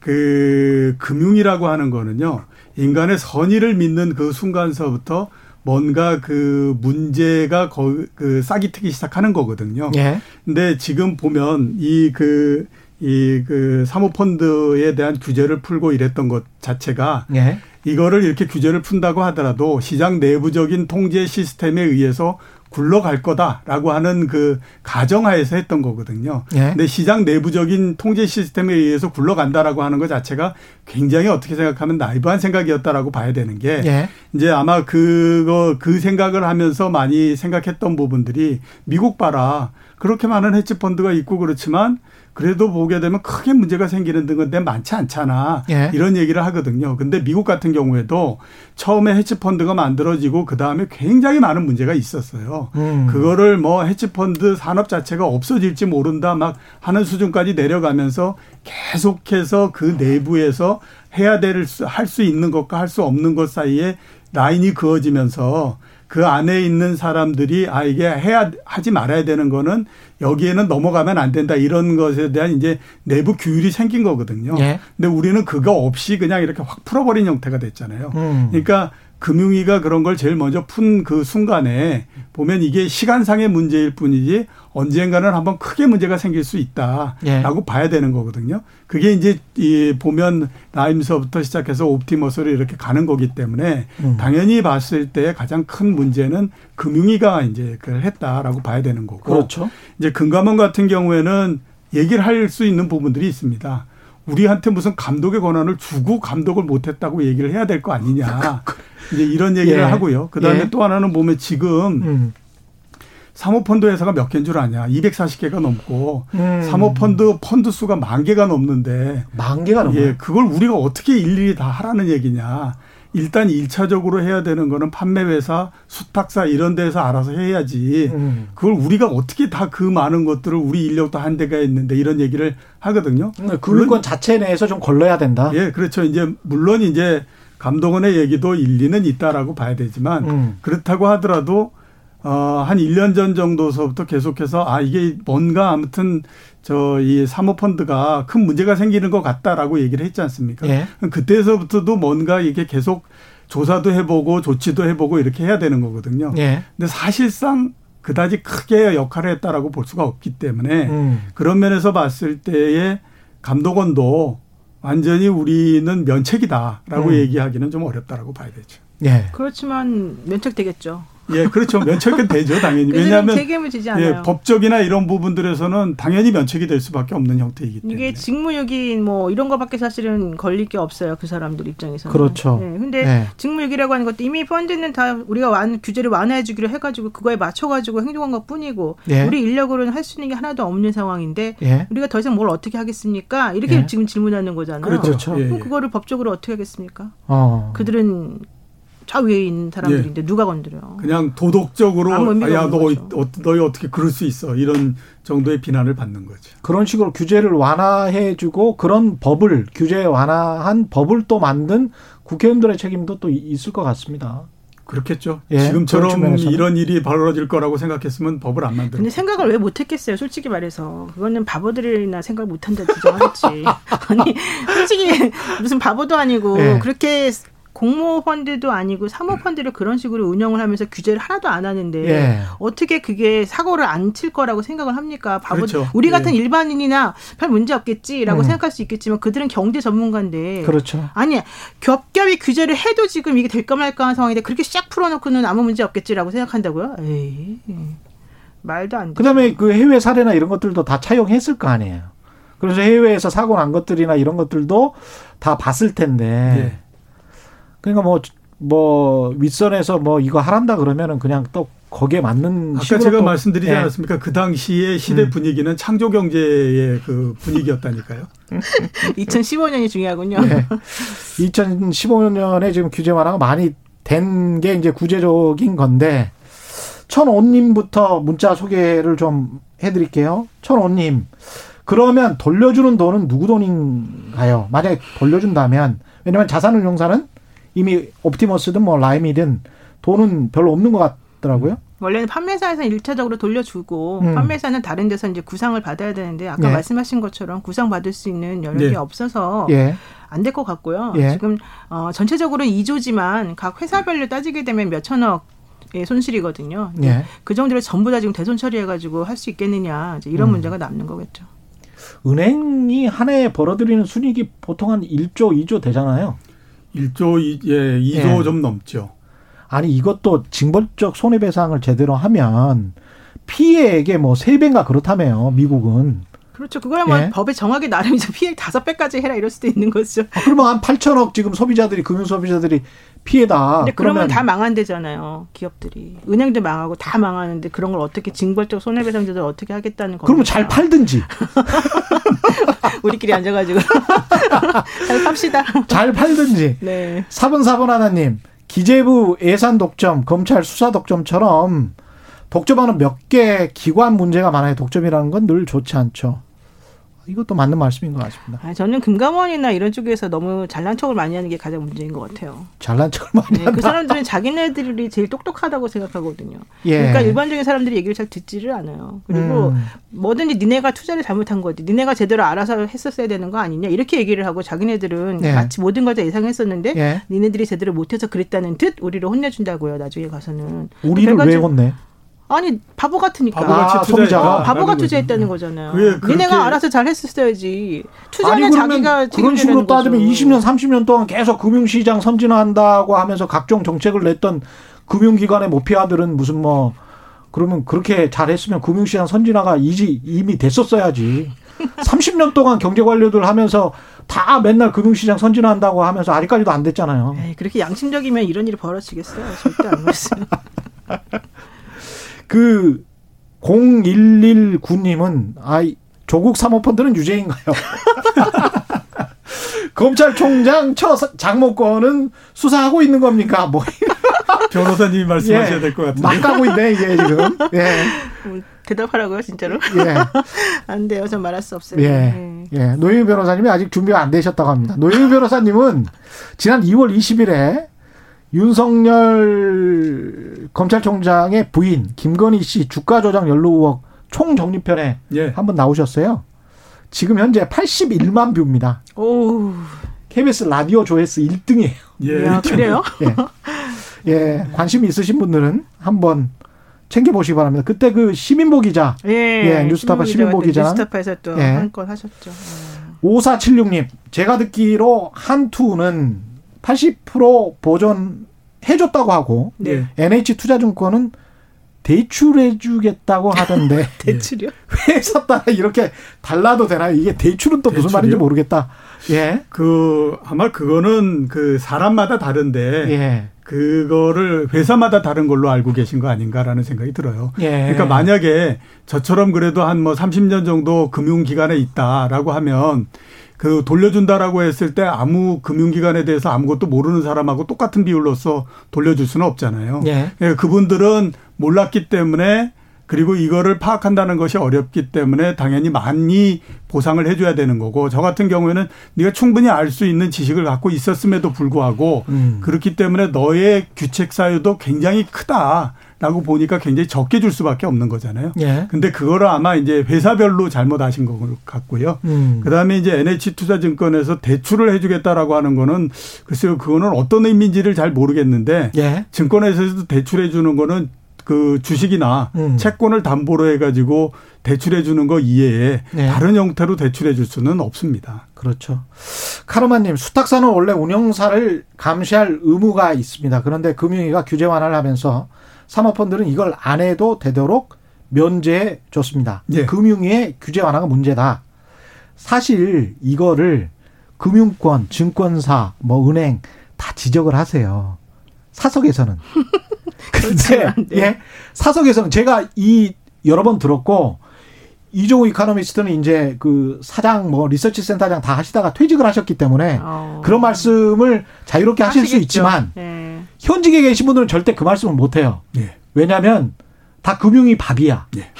그 금융위라고 하는 거는요. 인간의 선의를 믿는 그 순간서부터 뭔가 그 문제가 거, 그 싹이 트기 시작하는 거거든요. 예. 근데 지금 보면 이 그 이 그 사모펀드에 대한 규제를 풀고 이랬던 것 자체가 예. 이거를 이렇게 규제를 푼다고 하더라도 시장 내부적인 통제 시스템에 의해서 굴러갈 거다라고 하는 그 가정하에서 했던 거거든요. 예. 근데 시장 내부적인 통제 시스템에 의해서 굴러간다라고 하는 것 자체가 굉장히 어떻게 생각하면 나이브한 생각이었다라고 봐야 되는 게 예. 이제 아마 그거 그 생각을 하면서 많이 생각했던 부분들이 미국 봐라. 그렇게 많은 헤지펀드가 있고 그렇지만 그래도 보게 되면 크게 문제가 생기는 건데 많지 않잖아. 예. 이런 얘기를 하거든요. 근데 미국 같은 경우에도 처음에 헤지펀드가 만들어지고 그다음에 굉장히 많은 문제가 있었어요. 음. 그거를 뭐 헤지펀드 산업 자체가 없어질지 모른다 막 하는 수준까지 내려가면서 계속해서 그 내부에서 해야 될 수, 할 수 있는 것과 할 수 없는 것 사이에 라인이 그어지면서 그 안에 있는 사람들이 아 이게 해야 하지 말아야 되는 거는 여기에는 넘어가면 안 된다 이런 것에 대한 이제 내부 규율이 생긴 거거든요. 예. 근데 우리는 그거 없이 그냥 이렇게 확 풀어버린 형태가 됐잖아요. 음. 그러니까 금융위가 그런 걸 제일 먼저 푼 그 순간에 보면 이게 시간상의 문제일 뿐이지 언젠가는 한번 크게 문제가 생길 수 있다라고 예. 봐야 되는 거거든요. 그게 이제 이 보면 라임서부터 시작해서 옵티머스로 이렇게 가는 거기 때문에 음. 당연히 봤을 때 가장 큰 문제는 금융위가 이제 그걸 했다라고 봐야 되는 거고. 그렇죠. 이제 금감원 같은 경우에는 얘기를 할 수 있는 부분들이 있습니다. 우리한테 무슨 감독의 권한을 주고 감독을 못했다고 얘기를 해야 될 거 아니냐. 이제 이런 얘기를 예. 하고요. 그다음에 예. 또 하나는 보면 지금 음. 사모펀드 회사가 몇 개인 줄 아냐. 이백사십 개가 넘고 음. 사모펀드 펀드 수가 만 개가 넘는데. 만 개가 넘어요? 예, 그걸 우리가 어떻게 일일이 다 하라는 얘기냐. 일단 일 차적으로 해야 되는 거는 판매회사, 수탁사 이런 데에서 알아서 해야지. 음. 그걸 우리가 어떻게 다 그 많은 것들을 우리 인력도 한 대가 있는데 이런 얘기를 하거든요. 네, 교육권 자체 내에서 좀 걸러야 된다. 예, 그렇죠. 이제 물론 이제 감독원의 얘기도 일리는 있다라고 봐야 되지만 음. 그렇다고 하더라도 어, 한 일 년 전 정도서부터 계속해서 아, 이게 뭔가 아무튼 저 이 사모펀드가 큰 문제가 생기는 것 같다라고 얘기를 했지 않습니까? 예. 그때서부터도 뭔가 이게 계속 조사도 해보고 조치도 해보고 이렇게 해야 되는 거거든요. 예. 근데 사실상 그다지 크게 역할을 했다라고 볼 수가 없기 때문에 음. 그런 면에서 봤을 때에 감독원도 완전히 우리는 면책이다라고 음. 얘기하기는 좀 어렵다라고 봐야 되죠. 예. 그렇지만 면책되겠죠. 예, 그렇죠. 면책은 되죠, 당연히. 왜냐하면 책임을 지지 않아요. 예, 법적이나 이런 부분들에서는 당연히 면책이 될 수밖에 없는 형태이기 때문에. 이게 직무유기 뭐 이런 거밖에 사실은 걸릴 게 없어요, 그 사람들 입장에서는. 그렇죠. 그런데 예, 네. 직무유기라고 하는 것도 이미 펀드는 다 우리가 완, 규제를 완화해주기로 해가지고 그거에 맞춰가지고 행동한 것뿐이고 예. 우리 인력으로는 할 수 있는 게 하나도 없는 상황인데 예. 우리가 더 이상 뭘 어떻게 하겠습니까? 이렇게 예. 지금 질문하는 거잖아요. 그렇죠. 그럼 예, 예. 그거를 법적으로 어떻게 하겠습니까? 어. 그들은 저 위에 있는 사람들인데 예. 누가 건드려? 그냥 도덕적으로 야, 너, 어, 너희 어떻게 그럴 수 있어? 이런 정도의 비난을 받는 거죠. 그런 식으로 규제를 완화해주고 그런 법을 규제 완화한 법을 또 만든 국회의원들의 책임도 또 있을 것 같습니다. 그렇겠죠. 예, 지금처럼 이런 일이 벌어질 거라고 생각했으면 법을 안 만들었어요. 근데 생각을 왜 못했겠어요? 솔직히 말해서 그거는 바보들이나 생각 못한다 주장하겠지. 아니 솔직히 무슨 바보도 아니고 예. 그렇게. 공모펀드도 아니고 사모펀드를 그런 식으로 운영을 하면서 규제를 하나도 안 하는데 예. 어떻게 그게 사고를 안 칠 거라고 생각을 합니까? 바보, 그렇죠. 우리 같은 예. 일반인이나 별 문제 없겠지라고 음. 생각할 수 있겠지만 그들은 경제 전문가인데 그렇죠. 아니 겹겹이 규제를 해도 지금 이게 될까 말까 한 상황인데 그렇게 싹 풀어놓고는 아무 문제 없겠지라고 생각한다고요? 에이, 말도 안 돼. 그다음에 그 해외 사례나 이런 것들도 다 차용했을 거 아니에요. 그래서 해외에서 사고 난 것들이나 이런 것들도 다 봤을 텐데 예. 그러니까 뭐, 뭐, 윗선에서 뭐 이거 하란다 그러면은 그냥 또 거기에 맞는. 아까 제가 또 말씀드리지 예. 않았습니까? 그 당시의 시대 음. 분위기는 창조 경제의 그 분위기였다니까요. 이천십오 년이 중요하군요. 예. 이천십오 년에 지금 규제 완화가 많이 된 게 이제 구체적인 건데, 천오님부터 문자 소개를 좀 해드릴게요. 천오님. 그러면 돌려주는 돈은 누구 돈인가요? 만약에 돌려준다면, 왜냐면 자산운용사는 이미 옵티머스든 뭐 라임이든 돈은 별로 없는 것 같더라고요. 원래는 판매사에서는 일차적으로 돌려주고 음. 판매사는 다른 데서 이제 구상을 받아야 되는데 아까 예. 말씀하신 것처럼 구상받을 수 있는 여력이 예. 없어서 예. 안 될 것 같고요. 예. 지금 어, 전체적으로 이조지만 각 회사별로 따지게 되면 몇천억 예, 손실이거든요. 예. 그 정도를 전부 다 지금 대손 처리해가지고 할 수 있겠느냐 이제 이런 음. 문제가 남는 거겠죠. 은행이 한 해에 벌어들이는 순이익이 보통 한 일조, 이조 되잖아요. 일조, 예, 이조 예. 좀 넘죠. 아니, 이것도 징벌적 손해배상을 제대로 하면 피해액의 뭐 세 배인가 그렇다며요, 미국은. 그렇죠. 그거야 뭐 예. 법에 정하게 나름이죠. 피해 다섯 배까지 해라 이럴 수도 있는 거죠. 아, 그러면 한 팔천억 지금 소비자들이, 금융소비자들이 피해다. 근데 그러면, 그러면 다 망한대잖아요, 기업들이. 은행도 망하고 다 망하는데 그런 걸 어떻게 징벌적 손해배상제도를 어떻게 하겠다는 거예요. 그러면 잘 팔든지. 우리끼리 앉아가지고 잘 팝시다. 잘 팔든지. 네. 사분사분 하나님, 기재부 예산 독점, 검찰 수사 독점처럼 독점하는 몇 개 기관 문제가 많아요. 독점이라는 건 늘 좋지 않죠. 이것도 맞는 말씀인 것 같습니다. 아, 저는 금감원이나 이런 쪽에서 너무 잘난 척을 많이 하는 게 가장 문제인 것 같아요. 잘난 척을 많이 네, 한다. 그 사람들은 자기네들이 제일 똑똑하다고 생각하거든요. 예. 그러니까 일반적인 사람들이 얘기를 잘 듣지를 않아요. 그리고 음. 뭐든지 니네가 투자를 잘못한 거지. 니네가 제대로 알아서 했었어야 되는 거 아니냐 이렇게 얘기를 하고 자기네들은 예. 마치 모든 걸 다 예상했었는데 예. 니네들이 제대로 못해서 그랬다는 듯 우리를 혼내준다고요. 나중에 가서는. 우리를 왜 혼내? 아니 바보 같으니까. 바보같이 아, 투자가. 어, 바보가 투자했다는 거잖아요. 니네가 알아서 잘 했었어야지. 투자는 자기가 그런 식으로 따지면 거죠. 이십 년 삼십 년 동안 계속 금융시장 선진화한다고 하면서 각종 정책을 냈던 금융기관의 모피아들은 무슨 뭐 그러면 그렇게 잘했으면 금융시장 선진화가 이지, 이미 됐었어야지. 삼십 년 동안 경제관료들 하면서 다 맨날 금융시장 선진화한다고 하면서 아직까지도 안 됐잖아요. 에이, 그렇게 양심적이면 이런 일이 벌어지겠어요? 절대 안 벌어지겠어요. 그 공일일구님은 아, 조국 사모펀드는 유죄인가요? 검찰총장 처 장모권은 수사하고 있는 겁니까? 뭐 변호사님이 말씀하셔야 예. 될 것 같은데. 막 가고 있네 이게 지금. 예. 대답하라고요, 진짜로? 예. 안 돼요, 전 말할 수 없습니다. 예. 음. 예. 노영희 변호사님이 아직 준비가 안 되셨다고 합니다. 노영희 변호사님은 지난 이월 이십일에 윤석열 검찰총장의 부인 김건희 씨 주가 조작 연루 의혹 총정리편에 예. 한번 나오셨어요. 지금 현재 팔십일만 뷰입니다. 오. 케이비에스 라디오 조회수 일 등이에요. 예. 야, 그래요? 예. 예. 관심 있으신 분들은 한번 챙겨보시기 바랍니다. 그때 그 시민보 기자. 예. 예 뉴스타파 시민보 기자. 뉴스타파에서 또 한 건 예. 하셨죠. 오사칠육님. 제가 듣기로 한투는 팔십 퍼센트 보존해줬다고 하고. 네. 엔에이치투자증권은 대출해주겠다고 하던데. 대출이요? 회사 따라 이렇게 달라도 되나요? 이게 대출은 또 대출이요? 무슨 말인지 모르겠다. 예. 그, 아마 그거는 그 사람마다 다른데. 예. 그거를 회사마다 다른 걸로 알고 계신 거 아닌가라는 생각이 들어요. 예. 그러니까 만약에 저처럼 그래도 한 뭐 삼십 년 정도 금융기관에 있다라고 하면 그 돌려준다라고 했을 때 아무 금융기관에 대해서 아무것도 모르는 사람하고 똑같은 비율로서 돌려줄 수는 없잖아요. 예. 예, 그분들은 몰랐기 때문에 그리고 이거를 파악한다는 것이 어렵기 때문에 당연히 많이 보상을 해줘야 되는 거고 저 같은 경우에는 네가 충분히 알 수 있는 지식을 갖고 있었음에도 불구하고 음. 그렇기 때문에 너의 규책 사유도 굉장히 크다라고 보니까 굉장히 적게 줄 수밖에 없는 거잖아요. 예. 근데 그거를 아마 이제 회사별로 잘못 아신 것 같고요. 음. 그다음에 이제 엔에이치투자증권에서 대출을 해주겠다라고 하는 거는 글쎄요 그거는 어떤 의미인지를 잘 모르겠는데 예. 증권에서도 대출해 주는 거는 그 주식이나 음. 채권을 담보로 해가지고 대출해 주는 거 이외에 네. 다른 형태로 대출해 줄 수는 없습니다. 그렇죠. 카르마님, 수탁사는 원래 운영사를 감시할 의무가 있습니다. 그런데 금융위가 규제 완화를 하면서 사모펀드는 이걸 안 해도 되도록 면제해 줬습니다. 네. 금융위의 규제 완화가 문제다. 사실 이거를 금융권, 증권사, 뭐 은행 다 지적을 하세요. 사석에서는. 근데, 예. 사석에서는 제가 이 여러 번 들었고, 이종익 이코노미스트는 이제 그 사장 뭐 리서치 센터장 다 하시다가 퇴직을 하셨기 때문에 어. 그런 말씀을 자유롭게 하실 하시겠죠. 수 있지만, 네. 현직에 계신 분들은 절대 그 말씀을 못 해요. 네. 왜냐면 다 금융이 밥이야. 네.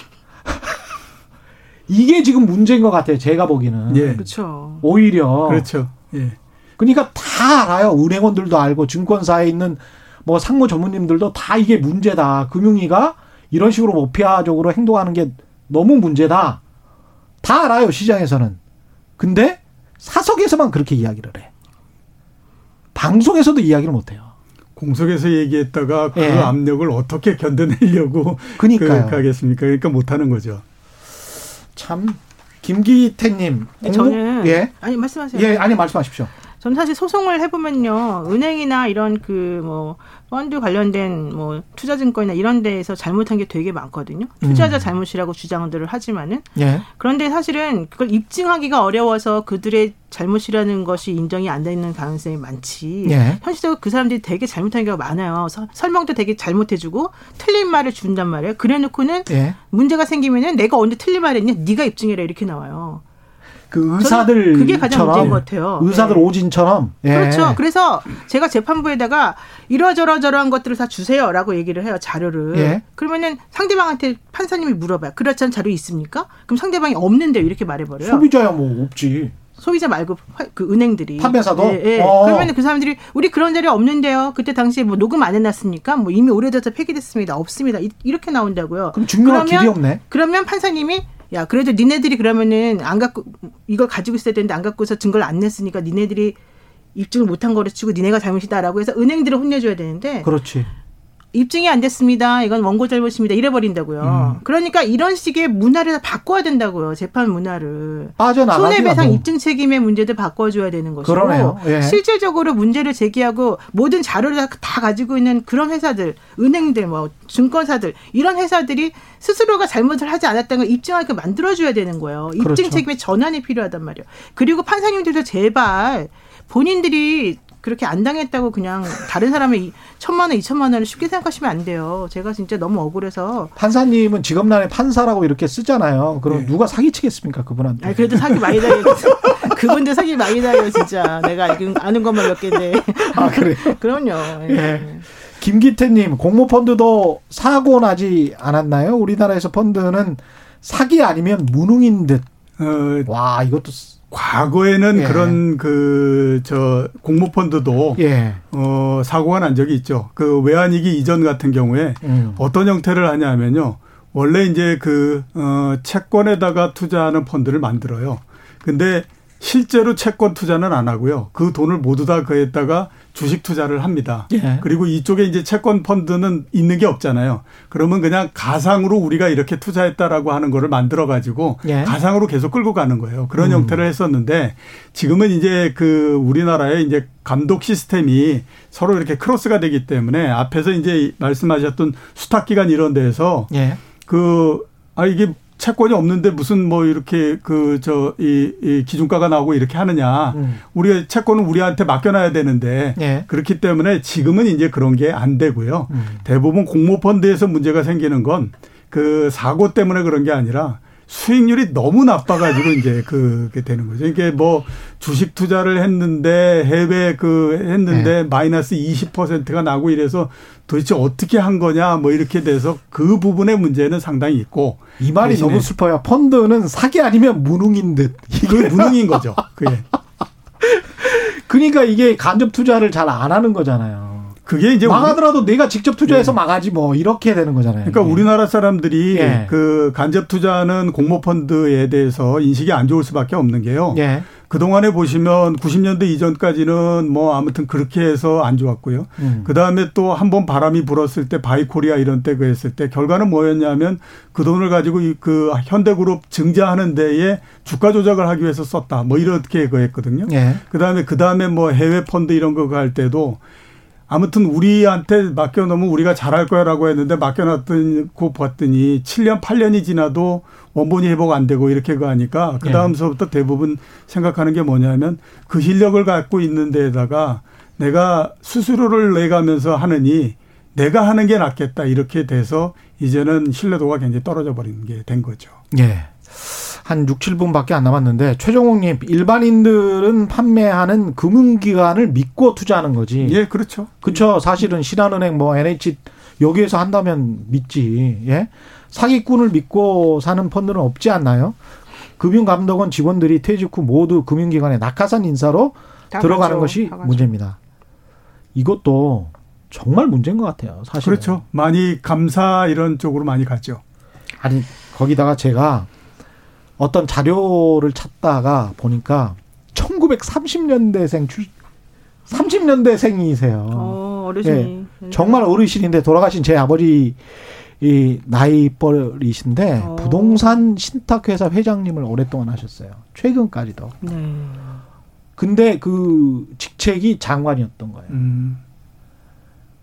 이게 지금 문제인 것 같아요. 제가 보기는. 네. 그렇죠. 오히려. 그렇죠. 예. 그러니까 다 알아요. 은행원들도 알고, 증권사에 있는 뭐 상무 전문님들도 다 이게 문제다. 금융위가 이런 식으로 모피아적으로 행동하는 게 너무 문제다. 다 알아요, 시장에서는. 근데 사석에서만 그렇게 이야기를 해. 방송에서도 이야기를 못해요. 공석에서 얘기했다가 그 예. 압력을 어떻게 견뎌내려고 그러니까요. 하겠습니까? 그러니까 못하는 거죠. 참, 김기태님. 저는 예. 아니 말씀하세요. 예, 아니 말씀하십시오. 저는 사실 소송을 해보면요, 은행이나 이런 그 뭐 펀드 관련된 뭐 투자증권이나 이런 데에서 잘못한 게 되게 많거든요. 투자자 잘못이라고 주장들을 하지만은 예. 그런데 사실은 그걸 입증하기가 어려워서 그들의 잘못이라는 것이 인정이 안 되는 가능성이 많지. 예. 현실적으로 그 사람들이 되게 잘못한 경우가 많아요. 서, 설명도 되게 잘못해주고 틀린 말을 준단 말이에요. 그래놓고는 예. 문제가 생기면은 내가 언제 틀린 말했냐, 네가 입증해라 이렇게 나와요. 그 의사들 그게 가장 문제인 것 같아요. 의사들 네. 오진처럼. 예. 그렇죠. 그래서 제가 재판부에다가 이러저러저러한 것들을 다 주세요라고 얘기를 해요. 자료를. 예. 그러면은 상대방한테 판사님이 물어봐요. 그렇지 않은 자료 있습니까? 그럼 상대방이 없는데 이렇게 말해버려요. 소비자야 뭐 없지. 소비자 말고 그 은행들이. 판매사도? 예, 예. 그러면 그 사람들이 우리 그런 자료 없는데요. 그때 당시에 뭐 녹음 안 해놨습니까? 뭐 이미 오래돼서 폐기됐습니다. 없습니다. 이, 이렇게 나온다고요. 그럼 증명할 길이 없네. 그러면 판사님이 야, 그래도 니네들이 그러면은 안 갖고, 이걸 가지고 있어야 되는데 안 갖고서 증거를 안 냈으니까 니네들이 입증을 못한 거로 치고 니네가 잘못이다라고 해서 은행들을 혼내줘야 되는데. 그렇지. 입증이 안 됐습니다. 이건 원고 잘못입니다. 이래버린다고요. 음. 그러니까 이런 식의 문화를 바꿔야 된다고요. 재판 문화를. 빠져나가지만 손해배상 뭐. 입증 책임의 문제도 바꿔줘야 되는 것이고. 그러네요. 예. 실질적으로 문제를 제기하고 모든 자료를 다, 다 가지고 있는 그런 회사들, 은행들, 뭐 증권사들 이런 회사들이 스스로가 잘못을 하지 않았다는 걸 입증하게 만들어줘야 되는 거예요. 입증 그렇죠. 책임의 전환이 필요하단 말이에요. 그리고 판사님들도 제발 본인들이 그렇게 안 당했다고 그냥 다른 사람의 천만 원, 이천만 원을 쉽게 생각하시면 안 돼요. 제가 진짜 너무 억울해서. 판사님은 직업란에 판사라고 이렇게 쓰잖아요. 그럼 네. 누가 사기치겠습니까, 그분한테. 아니, 그래도 사기 많이 다요. 그분들 사기 많이 다요, 진짜. 내가 아는 것만 몇 개인데. 아, 그래요? 그럼요. 예. 네. 김기태님, 공모펀드도 사고 나지 않았나요? 우리나라에서 펀드는 사기 아니면 무능인 듯. 어, 와, 이것도. 과거에는 예. 그런 그 저 공모펀드도 예. 어, 사고가 난 적이 있죠. 그 외환위기 이전 같은 경우에 음. 어떤 형태를 하냐면요. 원래 이제 그 어, 채권에다가 투자하는 펀드를 만들어요. 근데 실제로 채권 투자는 안 하고요. 그 돈을 모두 다 거기에다가 주식 투자를 합니다. 예. 그리고 이쪽에 이제 채권 펀드는 있는 게 없잖아요. 그러면 그냥 가상으로 우리가 이렇게 투자했다라고 하는 거를 만들어 가지고 예. 가상으로 계속 끌고 가는 거예요. 그런 음. 형태를 했었는데 지금은 이제 그 우리나라의 이제 감독 시스템이 서로 이렇게 크로스가 되기 때문에 앞에서 이제 말씀하셨던 수탁기관 이런 데에서 예. 그 아 이게 채권이 없는데 무슨 뭐 이렇게 그 저 이 이 기준가가 나오고 이렇게 하느냐. 음. 우리가 채권은 우리한테 맡겨놔야 되는데 예. 그렇기 때문에 지금은 이제 그런 게 안 되고요. 음. 대부분 공모펀드에서 문제가 생기는 건 그 사고 때문에 그런 게 아니라 수익률이 너무 나빠가지고 이제 그게 되는 거죠. 이게 뭐 주식 투자를 했는데 해외 그 했는데 네. 마이너스 이십 퍼센트가 나고 이래서 도대체 어떻게 한 거냐 뭐 이렇게 돼서 그 부분의 문제는 상당히 있고. 이 말이 너무 슬퍼요. 펀드는 사기 아니면 무능인 듯. 이게 무능인 거죠. 그게. 그러니까 이게 간접 투자를 잘 안 하는 거잖아요. 그게 이제 망하더라도 내가 직접 투자해서 예. 망하지 뭐 이렇게 되는 거잖아요. 그러니까 예. 우리나라 사람들이 예. 그 간접 투자하는 공모펀드에 대해서 인식이 안 좋을 수밖에 없는 게요. 예. 그동안에 보시면 구십 년대 이전까지는 뭐 아무튼 그렇게 해서 안 좋았고요. 음. 그다음에 또 한 번 바람이 불었을 때 바이코리아 이런 때 그랬을 때 결과는 뭐였냐면 그 돈을 가지고 그 현대그룹 증자하는 데에 주가 조작을 하기 위해서 썼다. 뭐 이렇게 그랬거든요. 예. 그다음에 그다음에 뭐 해외 펀드 이런 거 할 때도 아무튼 우리한테 맡겨놓으면 우리가 잘할 거야라고 했는데 맡겨놨고 봤더니 칠 년, 팔 년이 지나도 원본이 회복 안 되고 이렇게 가니까 그다음서부터 대부분 생각하는 게 뭐냐면 그 실력을 갖고 있는 데에다가 내가 수수료를 내가면서 하느니 내가 하는 게 낫겠다 이렇게 돼서 이제는 신뢰도가 굉장히 떨어져 버리는 게 된 거죠. 네. 한 육, 칠 분밖에 안 남았는데 최종욱님 일반인들은 판매하는 금융기관을 믿고 투자하는 거지. 예, 그렇죠. 그렇죠. 사실은 신한은행 뭐 엔에이치 여기에서 한다면 믿지. 예, 사기꾼을 믿고 사는 펀드는 없지 않나요? 금융감독원 직원들이 퇴직 후 모두 금융기관에 낙하산 인사로 들어가는 가죠. 것이 문제입니다. 이것도 정말 문제인 것 같아요. 사실. 그렇죠. 많이 감사 이런 쪽으로 많이 가죠. 아니 거기다가 제가 어떤 자료를 찾다가 보니까 천구백삼십 년대생 출 삼십 년대생이세요. 어, 어르신이. 예, 정말 어르신인데 돌아가신 제 아버지 이 나이뻘이신데 어. 부동산 신탁회사 회장님을 오랫동안 하셨어요. 최근까지도. 네. 근데 그 직책이 장관이었던 거예요. 음.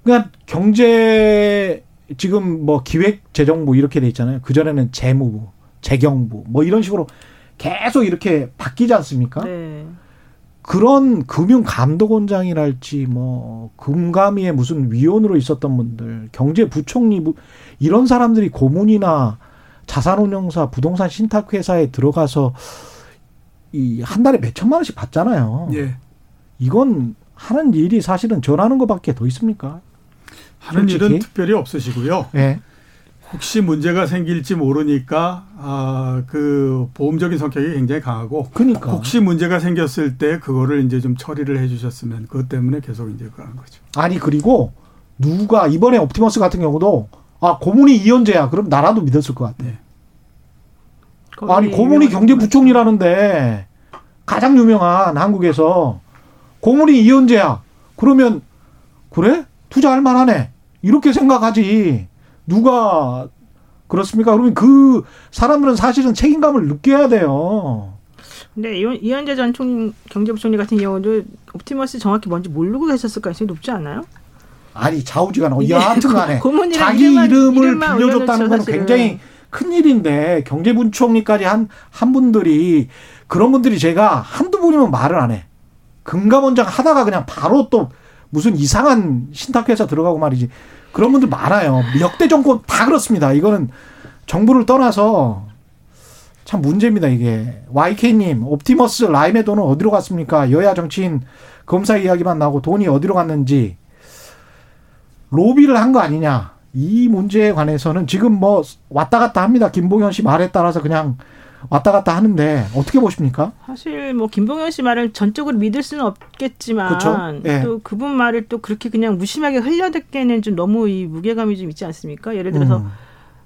그러니까 경제 지금 뭐 기획 재정부 이렇게 돼 있잖아요. 그전에는 재무부. 재경부 뭐 이런 식으로 계속 이렇게 바뀌지 않습니까? 네. 그런 금융감독원장이랄지 뭐 금감위의 무슨 위원으로 있었던 분들, 경제부총리 이런 사람들이 고문이나 자산운용사, 부동산 신탁회사에 들어가서 이 한 달에 몇 천만 원씩 받잖아요. 네. 이건 하는 일이 사실은 전하는 것밖에 더 있습니까? 하는 솔직히? 일은 특별히 없으시고요. 네. 혹시 문제가 생길지 모르니까 아, 그 보험적인 성격이 굉장히 강하고 그러니까. 혹시 문제가 생겼을 때 그거를 이제 좀 처리를 해 주셨으면 그것 때문에 계속 이제 그런 거죠. 아니 그리고 누가 이번에 옵티머스 같은 경우도 아 고문이 이현재야 그럼 나라도 믿었을 것 같아. 네. 아니 고문이 경제부총리라는데 가장 유명한 한국에서 고문이 이현재야 그러면 그래? 투자할 만하네 이렇게 생각하지. 누가 그렇습니까? 그러면 그 사람들은 사실은 책임감을 느껴야 돼요. 근데 이현재 전 총, 경제부총리 같은 경우도 옵티머스 정확히 뭔지 모르고 계셨을 가능성이 높지 않아요? 아니 좌우지간 어, 여하튼간에 자기 이름만, 이름을 빌려줬다는 건 굉장히 큰 일인데 경제부총리까지 한, 한 분들이 그런 분들이 제가 한두 분이면 말을 안 해. 금감원장 하다가 그냥 바로 또 무슨 이상한 신탁회사 들어가고 말이지. 그런 분들 많아요. 역대 정권 다 그렇습니다. 이거는 정부를 떠나서 참 문제입니다, 이게. 와이케이님, 옵티머스 라임의 돈은 어디로 갔습니까? 여야 정치인 검사 이야기만 나오고 돈이 어디로 갔는지. 로비를 한 거 아니냐. 이 문제에 관해서는 지금 뭐 왔다 갔다 합니다. 김봉현 씨 말에 따라서 그냥 왔다 갔다 하는데 어떻게 보십니까? 사실 뭐 김봉현 씨 말을 전적으로 믿을 수는 없겠지만 예. 또 그분 말을 또 그렇게 그냥 무심하게 흘려듣기에는 좀 너무 이 무게감이 좀 있지 않습니까? 예를 들어서 음.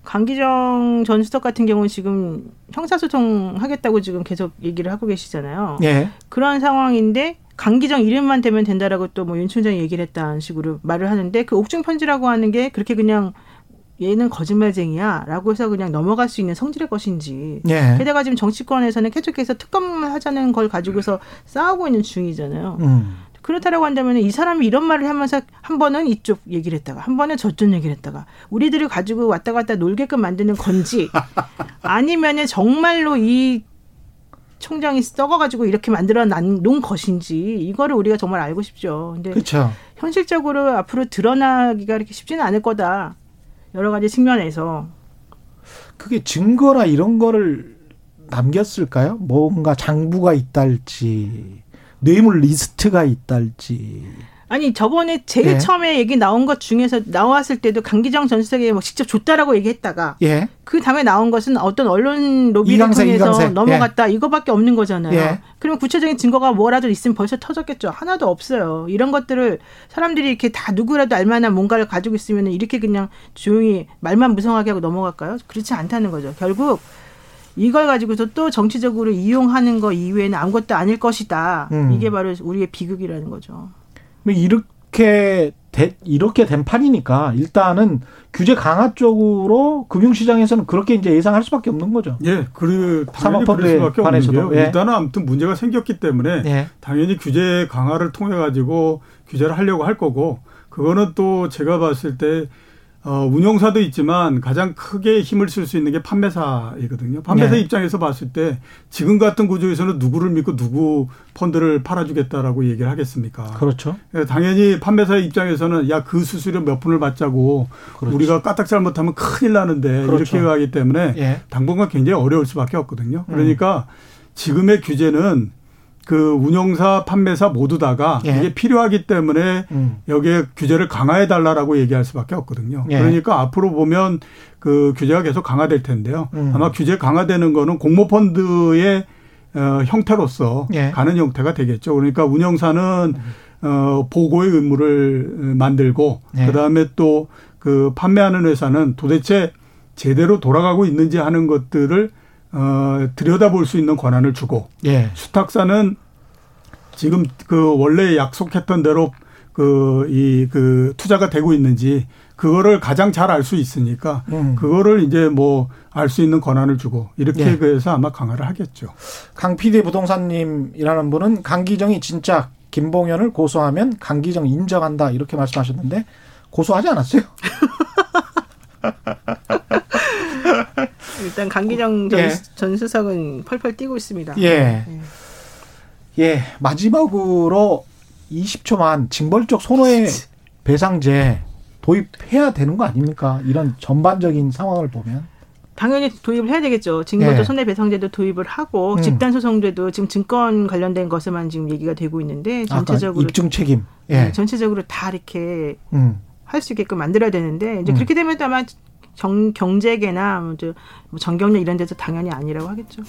강기정 전 수석 같은 경우는 지금 형사소송 하겠다고 지금 계속 얘기를 하고 계시잖아요. 예. 그런 상황인데 강기정 이름만 대면 된다라고 또 뭐 윤 총장이 얘기를 했다는 식으로 말을 하는데 그 옥중 편지라고 하는 게 그렇게 그냥 얘는 거짓말쟁이야라고 해서 그냥 넘어갈 수 있는 성질의 것인지. 예. 게다가 지금 정치권에서는 계속해서 특검을 하자는 걸 가지고서 싸우고 있는 중이잖아요. 음. 그렇다라고 한다면 이 사람이 이런 말을 하면서 한 번은 이쪽 얘기를 했다가 한 번은 저쪽 얘기를 했다가 우리들을 가지고 왔다 갔다 놀게끔 만드는 건지 아니면 정말로 이 총장이 썩어가지고 이렇게 만들어 놓은 것인지 이거를 우리가 정말 알고 싶죠. 근데 그쵸. 현실적으로 앞으로 드러나기가 이렇게 쉽지는 않을 거다. 여러 가지 측면에서. 그게 증거나 이런 거를 남겼을까요? 뭔가 장부가 있달지 뇌물 리스트가 있달지. 아니 저번에 제일 예. 처음에 얘기 나온 것 중에서 나왔을 때도 강기정 전 수석이 뭐 직접 줬다라고 얘기했다가 예. 그 다음에 나온 것은 어떤 언론 로비를 이강세, 통해서 이강세. 넘어갔다. 예. 이거밖에 없는 거잖아요. 예. 그럼 구체적인 증거가 뭐라도 있으면 벌써 터졌겠죠. 하나도 없어요. 이런 것들을 사람들이 이렇게 다 누구라도 알만한 뭔가를 가지고 있으면 이렇게 그냥 조용히 말만 무성하게 하고 넘어갈까요? 그렇지 않다는 거죠. 결국 이걸 가지고서 또 정치적으로 이용하는 거 이외에는 아무것도 아닐 것이다. 음. 이게 바로 우리의 비극이라는 거죠. 이렇게 되, 이렇게 된 판이니까 일단은 규제 강화 쪽으로 금융시장에서는 그렇게 이제 예상할 수밖에 없는 거죠. 예, 그 사모펀드에 관해서도 예. 일단은 아무튼 문제가 생겼기 때문에 예. 당연히 규제 강화를 통해 가지고 규제를 하려고 할 거고 그거는 또 제가 봤을 때 어, 운용사도 있지만 가장 크게 힘을 쓸 수 있는 게 판매사이거든요. 판매사 네. 입장에서 봤을 때 지금 같은 구조에서는 누구를 믿고 누구 펀드를 팔아주겠다라고 얘기를 하겠습니까? 그렇죠. 당연히 판매사 입장에서는 야, 그 수수료 몇 푼을 받자고 그렇죠. 우리가 까딱 잘못하면 큰일 나는데 그렇죠. 이렇게 가기 때문에 예. 당분간 굉장히 어려울 수밖에 없거든요. 그러니까 음. 지금의 규제는 그 운영사, 판매사 모두 다가 예. 이게 필요하기 때문에 음. 여기에 규제를 강화해 달라라고 얘기할 수밖에 없거든요. 예. 그러니까 앞으로 보면 그 규제가 계속 강화될 텐데요. 음. 아마 규제 강화되는 거는 공모펀드의 어, 형태로서 예. 가는 형태가 되겠죠. 그러니까 운영사는 음. 어, 보고의 의무를 만들고 예. 그다음에 또 그 판매하는 회사는 도대체 제대로 돌아가고 있는지 하는 것들을 어, 들여다볼 수 있는 권한을 주고 예. 수탁사는 지금 그 원래 약속했던 대로 그 이 그 투자가 되고 있는지 그거를 가장 잘 알 수 있으니까 음. 그거를 이제 뭐 알 수 있는 권한을 주고 이렇게 예. 그래서 아마 강화를 하겠죠. 강 피디 부동산님이라는 분은 강기정이 진짜 김봉현을 고소하면 강기정 인정한다 이렇게 말씀하셨는데 고소하지 않았어요? 일단 강기정 전, 예. 전 수석은 펄펄 뛰고 있습니다. 예. 예. 예. 마지막으로 이십 초만 징벌적 손해 배상제 도입해야 되는 거 아닙니까? 이런 전반적인 상황을 보면. 당연히 도입을 해야 되겠죠. 징벌적 예. 손해배상제도 도입을 하고 음. 집단소송제도 지금 증권 관련된 것에만 지금 얘기가 되고 있는데 전체적으로. 입증 책임. 예. 전체적으로 다 이렇게 음. 할 수 있게끔 만들어야 되는데 이제 음. 그렇게 되면 아마 정, 경제계나 뭐 전경련 이런 데서 당연히 아니라고 하겠죠.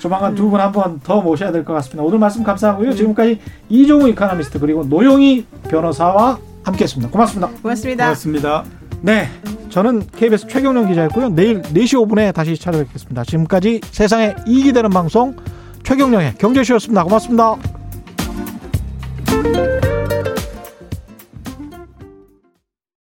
조만간 두 분 한 번 더 모셔야 될 것 같습니다. 오늘 말씀 감사하고요. 지금까지 이종우 이코노미스트 그리고 노영희 변호사와 함께했습니다. 고맙습니다. 고맙습니다. 고맙습니다. 네, 저는 케이비에스 최경련 기자였고요. 내일 네 시 오 분에 다시 찾아뵙겠습니다. 지금까지 세상에 이익이 되는 방송 최경련의 경제쇼였습니다. 고맙습니다.